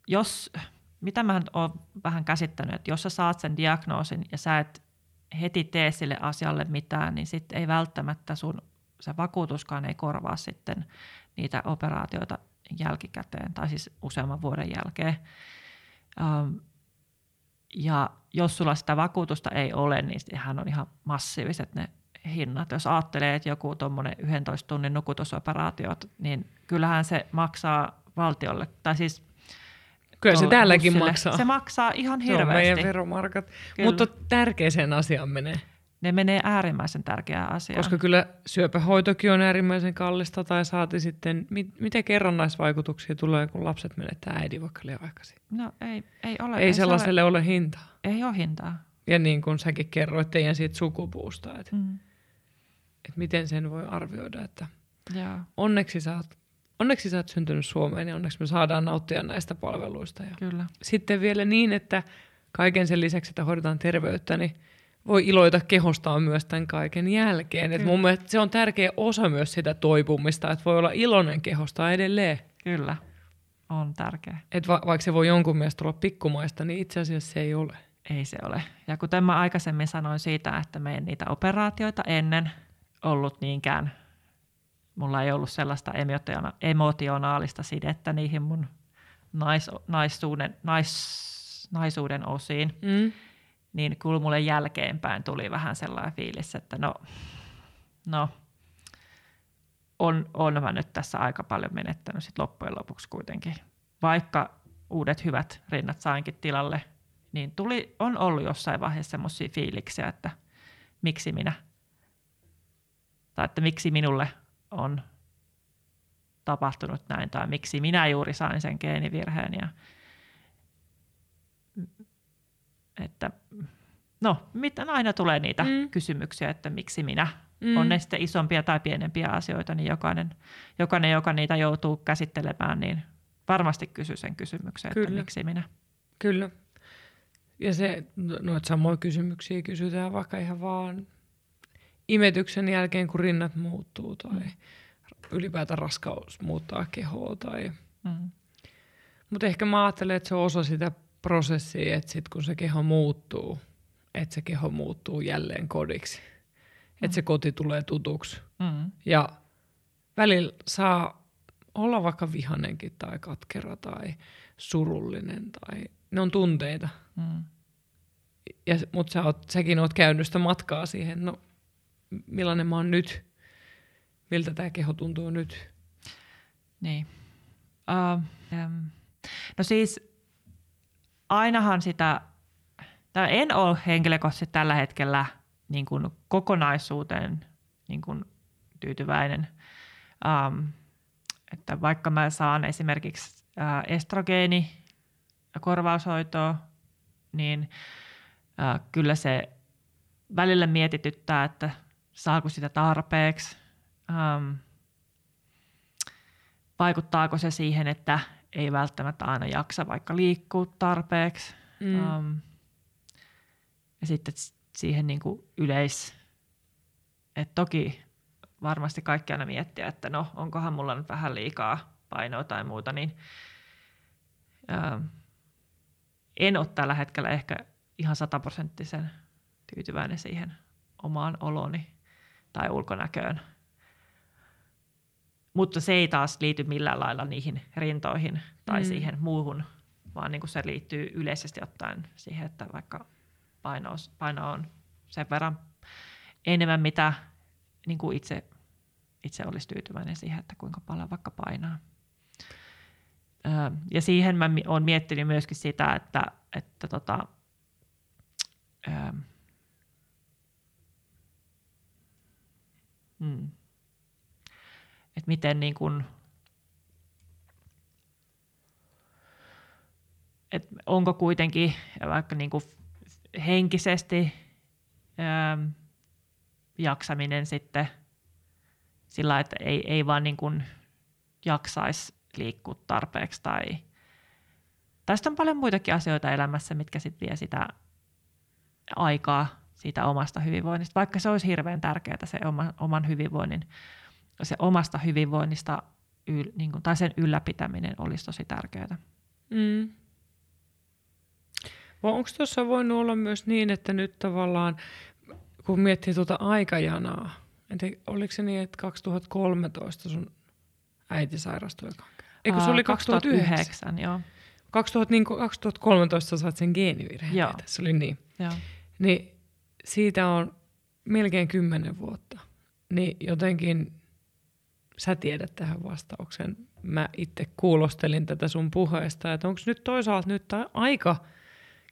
jos, mitä mä oon vähän käsittänyt, että jos sä saat sen diagnoosin ja sä et heti tee sille asialle mitään, niin sitten ei välttämättä sun se vakuutuskaan ei korvaa sitten niitä operaatioita jälkikäteen tai siis useamman vuoden jälkeen. Um, ja jos sulla sitä vakuutusta ei ole, niin sehän on ihan massiiviset ne hinnat. Jos ajattelee, että joku tuommoinen yksitoista tunnin nukutusoperaatiot, niin kyllähän se maksaa valtiolle. Tai siis kyllä se täälläkin bussille. maksaa. Se maksaa ihan hirveästi. Se on meidän veromarkat. Kyllä. Mutta tärkeäseen asiaan menee. Ne menee äärimmäisen tärkeään asiaan. Koska kyllä syöpähoitokin on äärimmäisen kallista tai saati sitten, mit, mitä kerrannaisvaikutuksia tulee, kun lapset menettää äidin vaikka liian aikaisin? No ei, ei ole. Ei, ei sellaiselle ole. ole hintaa. Ei ole hintaa. Ja niin kuin säkin kerroit teidän siitä sukupuusta, että mm. et miten sen voi arvioida, että Jaa. onneksi sä oot, onneksi sä oot syntynyt Suomeen ja onneksi me saadaan nauttia näistä palveluista. Ja kyllä. Sitten vielä niin, että kaiken sen lisäksi, että hoidetaan terveyttä, niin voi iloita kehostaan myös tämän kaiken jälkeen. Et mun mielestä se on tärkeä osa myös sitä toipumista, että voi olla iloinen kehosta edelleen. Kyllä, on tärkeä. Et va- vaikka se voi jonkun mielestä olla pikkumaista, niin itse asiassa se ei ole. Ei se ole. Ja kuten mä aikaisemmin sanoin siitä, että meidän niitä operaatioita ennen ollut niinkään, mulla ei ollut sellaista emotionaalista sidettä niihin mun nais- naisuuden, nais- naisuuden osiin. Mm. Niin kyllä mulle jälkeenpäin tuli vähän sellainen fiilis, että no, no on, on mä nyt tässä aika paljon menettänyt sit loppujen lopuksi kuitenkin. Vaikka uudet hyvät rinnat sainkin tilalle, niin tuli, on ollut jossain vaiheessa semmoisia fiiliksiä, että miksi minä, tai että miksi minulle on tapahtunut näin, tai miksi minä juuri sain sen geenivirheen ja että no, aina tulee niitä mm. kysymyksiä, että miksi minä. Mm. On ne sitten isompia tai pienempiä asioita, niin jokainen, jokainen joka niitä joutuu käsittelemään, niin varmasti kysyy sen kysymyksen, Kyllä. että miksi minä. Kyllä. Ja se, noita samoja kysymyksiä kysytään vaikka ihan vaan imetyksen jälkeen, kun rinnat muuttuu tai mm. ylipäätään raskaus muuttaa kehoa. Tai... Mm. Mutta ehkä mä ajattelen, että se on osa sitä prosessi, että sitten kun se keho muuttuu, että se keho muuttuu jälleen kodiksi. Mm. Että se koti tulee tutuksi. Mm. Ja välillä saa olla vaikka vihanenkin tai katkera tai surullinen. Tai... Ne on tunteita. Mm. Mutta sä säkin oot käynyt sitä matkaa siihen, no millainen mä oon nyt? Miltä tää keho tuntuu nyt? Niin. Uh, um. No siis... Ainahan sitä, tai en ole henkilökohtaisesti tällä hetkellä niin kuin kokonaisuuteen niin kuin tyytyväinen, ähm, että vaikka mä saan esimerkiksi äh, estrogeeni korvaushoitoa, niin äh, kyllä se välillä mietityttää, että saako sitä tarpeeksi, ähm, vaikuttaako se siihen, että ei välttämättä aina jaksa vaikka liikkua tarpeeksi. Mm. Um, ja sitten siihen niin kuin yleis... Et toki varmasti kaikki aina miettiä, että no onkohan mulla nyt vähän liikaa painoa tai muuta. Niin, um, en ole tällä hetkellä ehkä ihan sataprosenttisen tyytyväinen siihen omaan oloni tai ulkonäköön. Mutta se ei taas liity millään lailla niihin rintoihin tai mm. siihen muuhun, vaan niin kuin se liittyy yleisesti ottaen siihen, että vaikka painous, paino on sen verran enemmän, mitä niin kuin itse, itse olisi tyytyväinen siihen, että kuinka paljon vaikka painaa. Ja siihen mä olen miettinyt myöskin sitä, että, että tota, ähm, hmm. Että miten niin kun, et onko kuitenkin vaikka niin kun henkisesti öö, jaksaminen sitten sillä, että ei, ei vaan niin kun jaksaisi liikkua tarpeeksi. Tai... Tästä on paljon muitakin asioita elämässä, mitkä sit vie sitä aikaa siitä omasta hyvinvoinnista, vaikka se olisi hirveän tärkeää se oma, oman hyvinvoinnin, se omasta hyvinvoinnista yl, niin kuin, tai sen ylläpitäminen olisi tosi tärkeää. Mm. Onko tuossa voinut olla myös niin, että nyt tavallaan, kun miettii tuota aikajanaa, että oliko se niin, että kaksituhattakolmetoista sun äiti sairastui? Eikö se oli kaksituhattayhdeksän? Joo. kaksituhatta, niin kaksituhattakolmetoista sait sen geenivirheen. Joo. Se oli niin. Joo. Niin siitä on melkein kymmenen vuotta. Niin jotenkin sä tiedät tähän vastauksen. Mä itse kuulostelin tätä sun puheesta, että onko nyt toisaalta nyt aika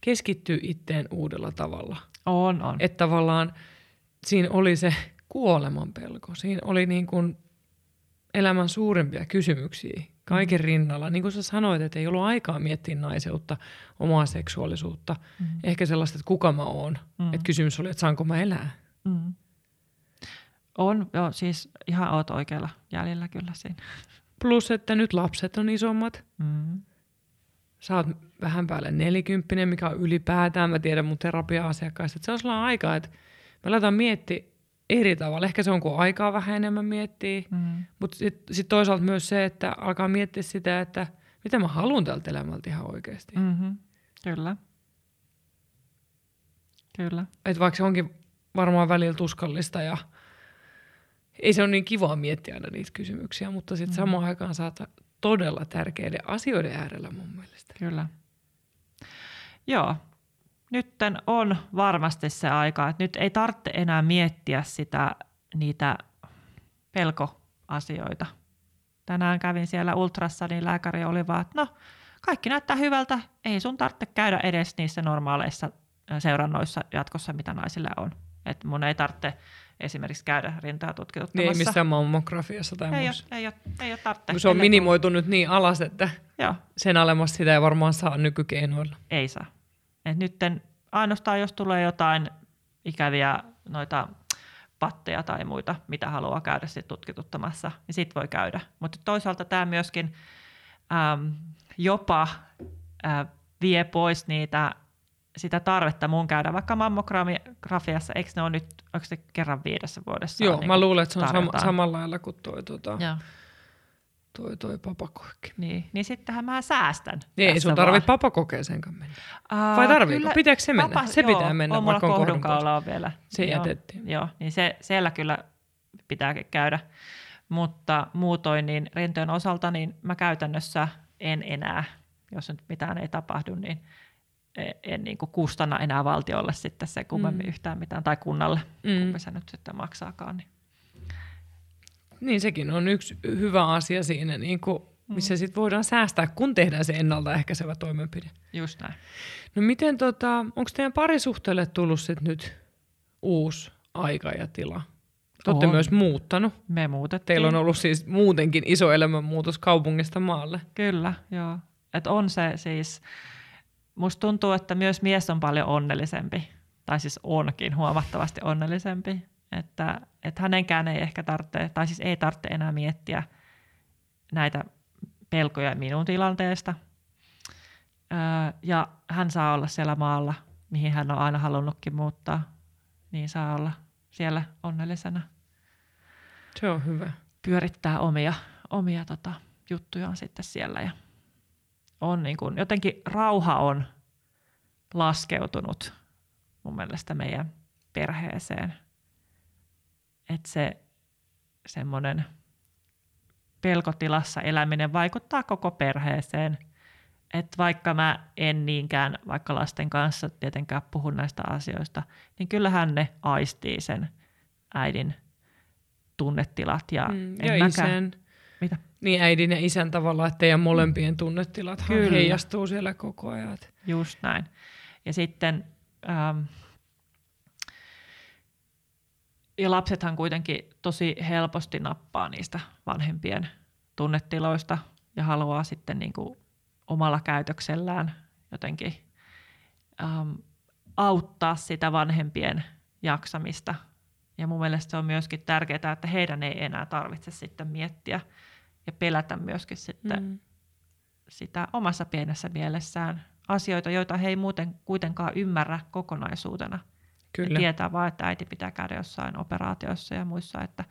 keskittyy itteen uudella tavalla. On, on. Että tavallaan siinä oli se kuoleman pelko. Siinä oli niin kuin elämän suurimpia kysymyksiä kaiken mm. rinnalla. Niin kuin sä sanoit, että ei ollut aikaa miettiä naiseutta, omaa seksuaalisuutta. Mm. Ehkä sellaista, että kuka mä oon. Mm. Että kysymys oli, että saanko mä elää. Mm. On, joo, siis ihan oot oikealla jäljellä kyllä siinä. Plus, että nyt lapset on isommat. Mm. Sä oot vähän päälle nelikymppinen, mikä on ylipäätään, mä tiedän mun terapia-asiakkaista, että se on sellainen aika, että mä laitan miettiä eri tavalla. Ehkä se on, kun aikaa vähän enemmän miettiä, mm. mutta sitten sit toisaalta myös se, että alkaa miettiä sitä, että mitä mä haluan tältä elämältä ihan oikeasti. Mm-hmm. Kyllä. Kyllä. Että vaikka se onkin varmaan välillä tuskallista ja ei se ole niin kivaa miettiä aina niitä kysymyksiä, mutta sitten mm-hmm. samaan aikaan saattaa todella tärkeiden asioiden äärellä mun mielestä. Kyllä. Joo. Nytten on varmasti se aika, että nyt ei tarvitse enää miettiä sitä, niitä pelkoasioita. Tänään kävin siellä ultrassa, niin lääkäri oli vaan, että no kaikki näyttää hyvältä, ei sun tarvitse käydä edes niissä normaaleissa seurannoissa jatkossa, mitä naisilla on. Että mun ei tarvitse esimerkiksi käydä rintaa tutkituttamassa. Niin, missään mammografiassa tai ei muussa. Ole, ei, ole, ei ole tarvitse. Se on minimoitu nyt niin alas, että joo. Sen alemmas sitä ei varmaan saa nykykeinoilla. Ei saa. Et nytten ainoastaan, jos tulee jotain ikäviä noita patteja tai muita, mitä haluaa käydä sit tutkituttamassa, niin sit voi käydä. Mutta toisaalta tämä myöskin äm, jopa äh, vie pois niitä, sitä tarvetta mun käydä vaikka mammografiassa, eikö ne ole nyt, onko se kerran viidessä vuodessa? Joo, niin mä luulen, että se on sama, samalla lailla kuin toi, tuota, toi, toi papakoikki. Niin, niin sittenhän mä säästän. Niin, ei sun tarvitse papakokeeseenkaan mennä. Ää, Vai tarviiko? Kyllä, pitääkö se mennä? Papa, se joo, pitää mennä, on vaikka on kohdunkaula on vielä. Se joo, jätettiin. Joo, niin se, siellä kyllä pitääkin käydä. Mutta muutoin niin rintojen osalta niin mä käytännössä en enää, jos nyt mitään ei tapahdu, niin en niin kuin kustanna enää valtiolle sitten se kummemmin mm. yhtään mitään, tai kunnalle, mm. kumpi se nyt sitten maksaakaan. Niin, niin sekin on yksi hyvä asia siinä, niin kuin, missä mm. sit voidaan säästää, kun tehdään se ennaltaehkäisevä toimenpide. Just näin. No miten, tota, onko teidän parisuhteelle tullut sit nyt uusi aika ja tila? Te olette myös muuttanut. Me muutettiin. Teillä on ollut siis muutenkin iso elämänmuutos kaupungista maalle. Kyllä, joo. Et on se siis... Musta tuntuu, että myös mies on paljon onnellisempi, tai siis onkin huomattavasti onnellisempi, että, että hänenkään ei ehkä tarvitse, tai siis ei tarvitse enää miettiä näitä pelkoja minun tilanteesta. Öö, ja hän saa olla siellä maalla, mihin hän on aina halunnutkin muuttaa, niin saa olla siellä onnellisena. Se on hyvä. Pyörittää omia, omia tota, juttujaan sitten siellä ja... On niin kuin, jotenkin rauha on laskeutunut mun mielestä meidän perheeseen. Että se semmoinen pelkotilassa eläminen vaikuttaa koko perheeseen. Että vaikka mä en niinkään, vaikka lasten kanssa tietenkään puhu näistä asioista, niin kyllähän ne aistii sen äidin tunnetilat. Ja, mm, en ja isän. Mitä? Niin äidin ja isän tavalla, että teidän molempien tunnetilat heijastuu siellä koko ajan. Just näin. Ja sitten ähm, ja lapsethan kuitenkin tosi helposti nappaa niistä vanhempien tunnetiloista ja haluaa sitten niinku omalla käytöksellään jotenkin ähm, auttaa sitä vanhempien jaksamista. Ja mun mielestä se on myöskin tärkeää, että heidän ei enää tarvitse sitten miettiä ja pelätä myöskin sitten mm. sitä omassa pienessä mielessään asioita, joita he ei muuten kuitenkaan ymmärrä kokonaisuutena. Kyllä. Tietää vaan, että äiti pitää käydä jossain operaatioissa ja muissa, että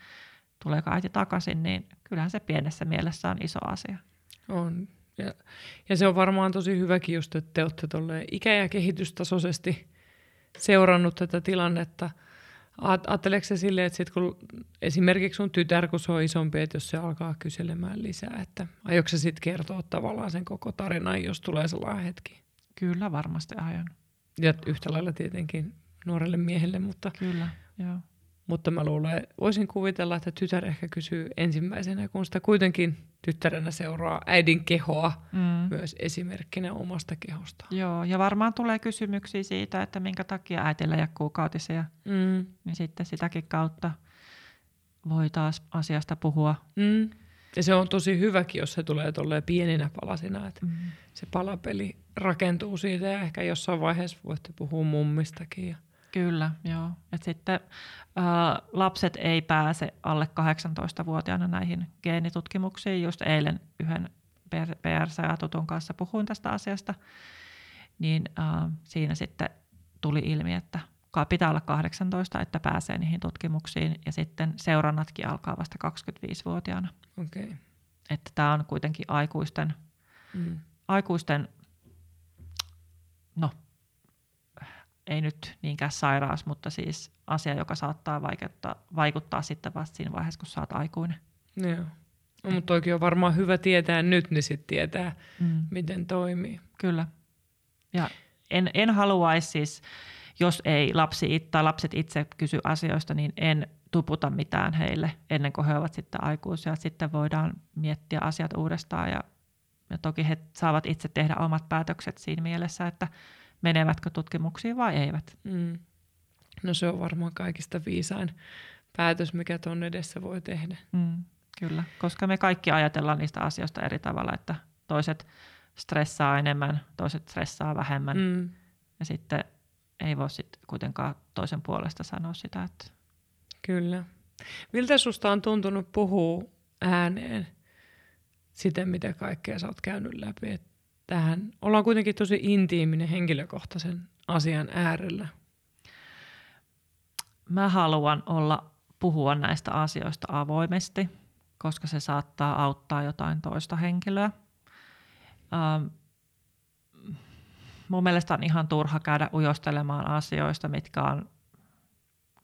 tuleeko äiti takaisin, niin kyllähän se pienessä mielessä on iso asia. On. Ja, ja se on varmaan tosi hyväkin just, että te olette tolleen ikä- ja kehitystasoisesti seurannut tätä tilannetta. Ajatteleeko se silleen, että sit kun esimerkiksi sun tytär, kun se on isompi, että jos se alkaa kyselemään lisää, että aiotko sä sitten kertoa tavallaan sen koko tarinan, jos tulee sellainen hetki? Kyllä varmasti aion. Ja yhtä lailla tietenkin nuorelle miehelle, mutta, Kyllä, joo. mutta mä luulen, voisin kuvitella, että tytär ehkä kysyy ensimmäisenä, kun sitä kuitenkin tyttärenä seuraa äidin kehoa mm. myös esimerkkinä omasta kehostaan. Joo, ja varmaan tulee kysymyksiä siitä, että minkä takia äitillä ja kuukautisia, mm. niin sitten sitäkin kautta voi taas asiasta puhua. Mm. Ja se on tosi hyväkin, jos se tulee tolleen pieninä palasina, että mm. se palapeli rakentuu siitä ja ehkä jossain vaiheessa voitte puhua mummistakin ja Kyllä, joo. Et sitten ää, lapset ei pääse alle kahdeksantoistavuotiaana näihin geenitutkimuksiin. Just eilen yhden B R C A tutun kanssa puhuin tästä asiasta, niin ää, siinä sitten tuli ilmi, että pitää olla kahdeksantoista, että pääsee niihin tutkimuksiin, ja sitten seurannatkin alkaa vasta kaksikymmentäviisivuotiaana. Okay. Että tämä on kuitenkin aikuisten, mm. aikuisten no, ei nyt niinkään sairaus, mutta siis asia, joka saattaa vaikuttaa, vaikuttaa sitten vasta siinä vaiheessa, kun sä oot aikuinen. Joo. No, mutta toikin on varmaan hyvä tietää nyt, niin sitten tietää, mm. miten toimii. Kyllä. Ja en, en haluaisi siis, jos ei lapsi tai lapset itse kysy asioista, niin en tuputa mitään heille ennen kuin he ovat sitten aikuisia. Sitten voidaan miettiä asiat uudestaan ja, ja toki he saavat itse tehdä omat päätökset siinä mielessä, että menevätkö tutkimuksiin vai eivät? Mm. No se on varmaan kaikista viisain päätös, mikä tuon edessä voi tehdä. Mm, kyllä, koska me kaikki ajatellaan niistä asioista eri tavalla, että toiset stressaa enemmän, toiset stressaa vähemmän. Mm. Ja sitten ei voi sit kuitenkaan toisen puolesta sanoa sitä. Että... Kyllä. Miltä susta on tuntunut puhua ääneen sitä, mitä kaikkea sä oot käynyt läpi? Et Tähän. Ollaan kuitenkin tosi intiiminen henkilökohtaisen asian äärellä. Mä haluan olla puhua näistä asioista avoimesti, koska se saattaa auttaa jotain toista henkilöä. Ähm, mun mielestä on ihan turha käydä ujostelemaan asioista, mitkä on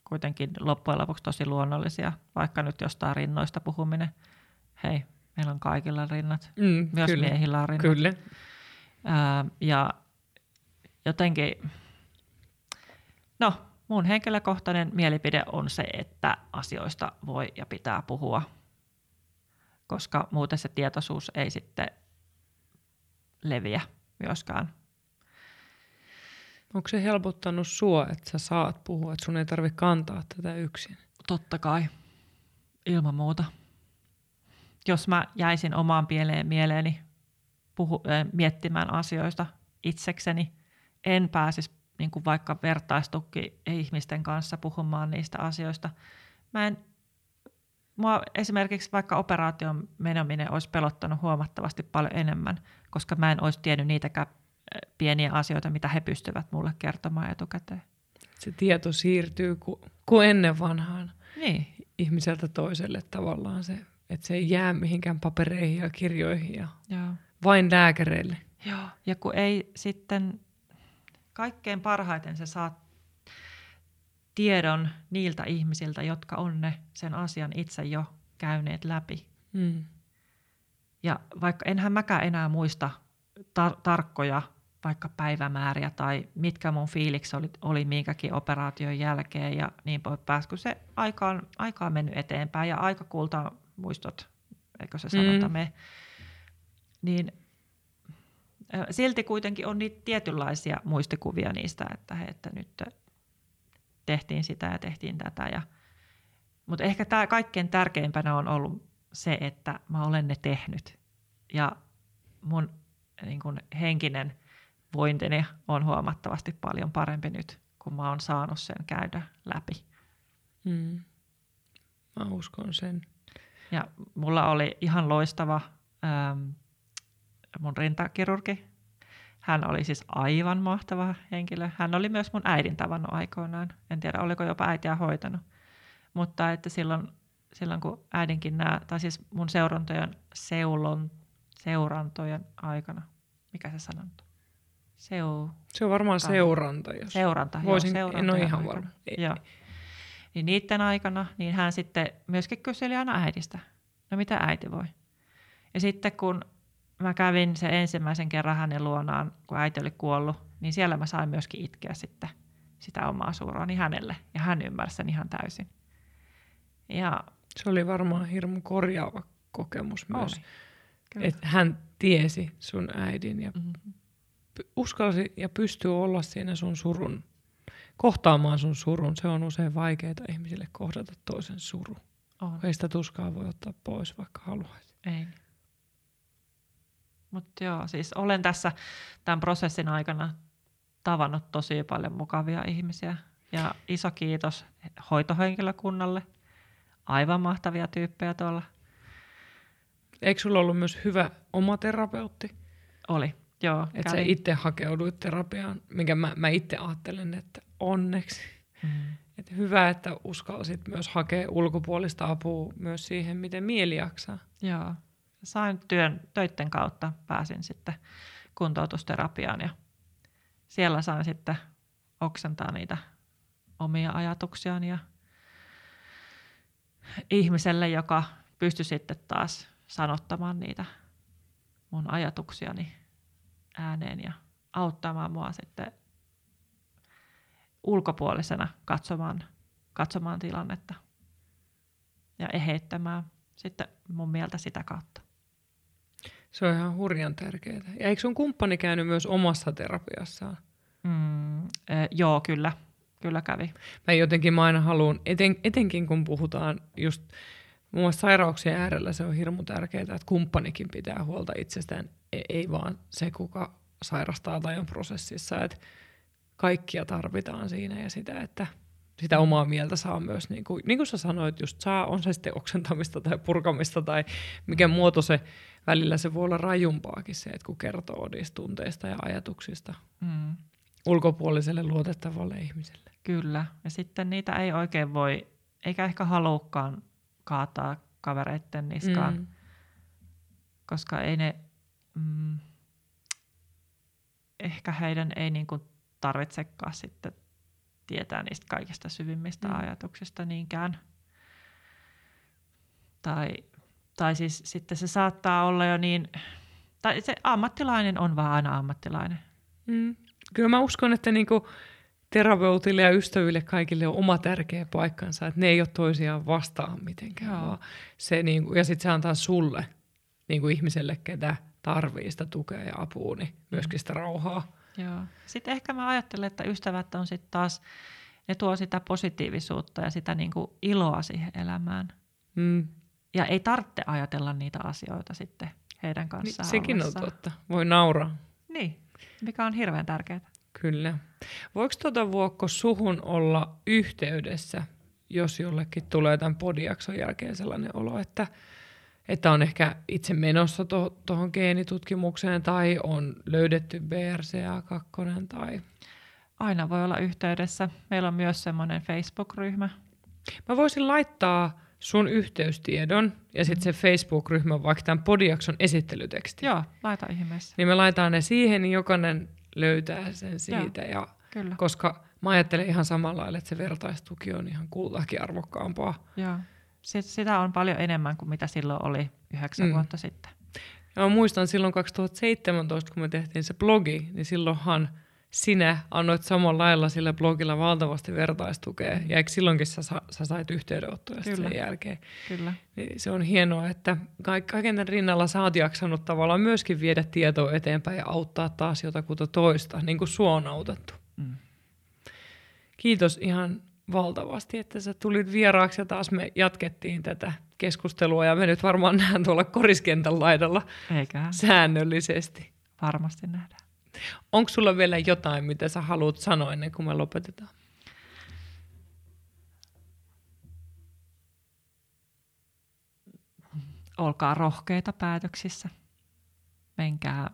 kuitenkin loppujen lopuksi tosi luonnollisia, vaikka nyt jostain rinnoista puhuminen. Hei. Meillä on kaikilla rinnat, mm, myös kyllä, miehillä on rinnat. Kyllä. Ää, ja jotenkin, no mun henkilökohtainen mielipide on se, että asioista voi ja pitää puhua, koska muuten se tietoisuus ei sitten leviä myöskään. Onko se helpottanut sua, että sä saat puhua, että sun ei tarvitse kantaa tätä yksin? Totta kai, ilman muuta. Jos mä jäisin omaan pieleen mieleeni puhu, äh, miettimään asioista itsekseni, en pääsisi niin kuin vaikka vertaistukin ihmisten kanssa puhumaan niistä asioista. Mä en, mua esimerkiksi vaikka operaation meneminen olisi pelottanut huomattavasti paljon enemmän, koska mä en olisi tiennyt niitäkään pieniä asioita, mitä he pystyvät mulle kertomaan etukäteen. Se tieto siirtyy kuin ku ennen vanhaan niin. Ihmiseltä toiselle tavallaan se. Että se ei jää mihinkään papereihin ja kirjoihin ja Joo. vain lääkäreille. Joo. Ja kun ei sitten kaikkein parhaiten se saa tiedon niiltä ihmisiltä, jotka on ne sen asian itse jo käyneet läpi. Mm. Ja vaikka enhän mäkään enää muista tar- tarkkoja vaikka päivämääriä tai mitkä mun fiiliksi oli, oli minkäkin operaation jälkeen ja niin pois pääs, kun se aika on, aika on mennyt eteenpäin ja aika kultaa muistot, eikö se sanota mm. me, niin silti kuitenkin on niitä tietynlaisia muistikuvia niistä, että, he, että nyt tehtiin sitä ja tehtiin tätä. Ja, mutta ehkä tämä kaikkein tärkeimpänä on ollut se, että mä olen ne tehnyt ja mun niin kun henkinen vointini on huomattavasti paljon parempi nyt, kun mä oon saanut sen käydä läpi. Mm. Mä uskon sen. Ja mulla oli ihan loistava ähm, mun rintakirurgi. Hän oli siis aivan mahtava henkilö. Hän oli myös mun äidin tavannut aikoinaan. En tiedä, oliko jopa äitiä hoitanut. Mutta että silloin, silloin kun äidinkin nämä, tai siis mun seurantojen, seulon, seurantojen aikana, mikä se sanottu? Seu... Se on varmaan seuranta. Jos... Seuranta, Voisin, joo. Seuranta, en ole ihan varma. Joo. Niin niiden aikana, niin hän sitten myöskin kyseli aina äidistä. No mitä äiti voi? Ja sitten kun mä kävin sen ensimmäisen kerran hänen luonaan, kun äiti oli kuollut, niin siellä mä sain myöskin itkeä sitten sitä omaa suuraani hänelle. Ja hän ymmärsi sen ihan täysin. Ja se oli varmaan hirmu korjaava kokemus myös. Että hän tiesi sun äidin ja mm-hmm. uskalsi ja pystyi olla siinä sun surun, kohtaamaan sun surun. Se on usein vaikeaa ihmisille kohdata toisen suru. On. Ei sitä tuskaa voi ottaa pois, vaikka haluaisi. Ei. Mutta joo, siis olen tässä tämän prosessin aikana tavannut tosi paljon mukavia ihmisiä. Ja iso kiitos hoitohenkilökunnalle. Aivan mahtavia tyyppejä tuolla. Eikö sulla ollut myös hyvä oma terapeutti? Oli, joo. Että sä itse hakeuduit terapiaan, minkä mä, mä itse ajattelen, että onneksi. Mm. Et hyvä, että uskalsit myös hakea ulkopuolista apua myös siihen, miten mieli jaksaa. Joo. Sain työn, töiden kautta, pääsin sitten kuntoutusterapiaan ja siellä sain sitten oksentaa niitä omia ajatuksiani ja ihmiselle, joka pystyi sitten taas sanottamaan niitä mun ajatuksiani ääneen ja auttamaan mua sitten ulkopuolisena katsomaan, katsomaan tilannetta ja eheyttämään sitten mun mieltä sitä kautta. Se on ihan hurjan tärkeää. Ja eikö sun kumppani käynyt myös omassa terapiassaan? Mm, äh, joo, kyllä. Kyllä kävi. Mä jotenkin mä aina haluan, eten, etenkin kun puhutaan just muun muassa sairauksien äärellä, se on hirmu tärkeää, että kumppanikin pitää huolta itsestään. Ei, ei vaan se, kuka sairastaa tai on prosessissa. Että kaikkia tarvitaan siinä ja sitä, että sitä omaa mieltä saa myös, niin kuin, niin kuin sä sanoit, just saa, on se sitten oksentamista tai purkamista tai mikä muoto se, välillä se voi olla rajumpaakin se, että kun kertoo niistä tunteista ja ajatuksista mm. ulkopuoliselle luotettavalle ihmiselle. Kyllä, ja sitten niitä ei oikein voi, eikä ehkä halukkaan kaataa kavereitten niskaan, mm. koska ei ne, mm, ehkä heidän ei niin kuin tarvitsekaan sitten tietää niistä kaikista syvimmistä mm. ajatuksista niinkään. Tai, tai siis sitten se saattaa olla jo niin, tai se ammattilainen on vaan aina ammattilainen. Mm. Kyllä mä uskon, että niinku terapeutille ja ystäville kaikille on oma tärkeä paikkansa, että ne ei ole toisiaan vastaan mitenkään. Se niinku, ja sitten se antaa sulle, niinku ihmiselle, ketä tarvii sitä tukea ja apua, niin myöskin sitä rauhaa. Joo. Sitten ehkä mä ajattelen, että ystävät on sitten taas, ne tuo sitä positiivisuutta ja sitä niinku iloa siihen elämään. Mm. Ja ei tarvitse ajatella niitä asioita sitten heidän kanssaan. Niin, sekin on totta. Voi nauraa. Niin, mikä on hirveän tärkeää. Kyllä. Voiko tuota Vuokko suhun olla yhteydessä, jos jollekin tulee tämän podiakson jälkeen sellainen olo, että Että on ehkä itse menossa tuohon geenitutkimukseen tai on löydetty B R C A kaksi tai... Aina voi olla yhteydessä. Meillä on myös semmoinen Facebook-ryhmä. Mä voisin laittaa sun yhteystiedon ja sitten se Facebook-ryhmän vaikka tämän podiakson esittelyteksti. Joo, laita ihmeessä. Niin me laitaan ne siihen, niin jokainen löytää sen siitä. Joo, ja, kyllä. Koska mä ajattelen ihan samalla lailla, että se vertaistuki on ihan kultaakin arvokkaampaa. Joo. Sitä on paljon enemmän kuin mitä silloin oli yhdeksän mm. vuotta sitten. Ja mä muistan silloin kaksituhattaseitsemäntoista, kun me tehtiin se blogi, niin silloinhan sinä annoit samalla lailla sillä blogilla valtavasti vertaistukea. Ja eikö silloinkin sä, sä sait yhteydenottoja sen jälkeen? Kyllä. Niin se on hienoa, että kaiken tämän rinnalla sä oot jaksanut tavallaan myöskin viedä tietoa eteenpäin ja auttaa taas jotakuta toista, niin kuin sua on autettu. Mm. Kiitos ihan... valtavasti, että sä tulit vieraaksi ja taas me jatkettiin tätä keskustelua ja me nyt varmaan nähdään tuolla koriskentän laidalla Eiköhän. Säännöllisesti. Varmasti nähdään. Onko sulla vielä jotain, mitä sä haluat sanoa ennen kuin me lopetetaan? Olkaa rohkeita päätöksissä. Menkää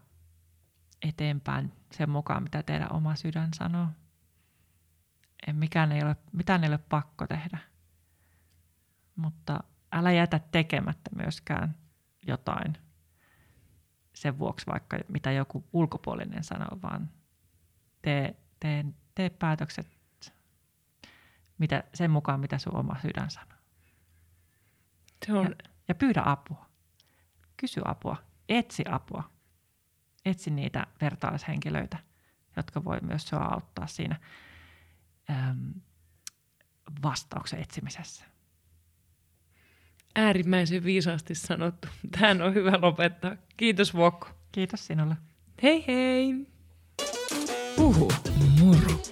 eteenpäin sen mukaan, mitä teidän oma sydän sanoo. En, mikään ei ole, mitään ei ole pakko tehdä. Mutta älä jätä tekemättä myöskään jotain sen vuoksi, vaikka mitä joku ulkopuolinen sanoo, vaan tee, tee, tee päätökset mitä, sen mukaan, mitä sun oma sydän sanoo. Se on... ja, ja pyydä apua. Kysy apua. Etsi apua. Etsi niitä vertaishenkilöitä, jotka voi myös sua auttaa siinä äm, vastauksen etsimisessä. Äärimmäisen viisaasti sanottu. Tähän on hyvä lopettaa. Kiitos Vuokko. Kiitos sinulle. Hei hei. Puhumuru.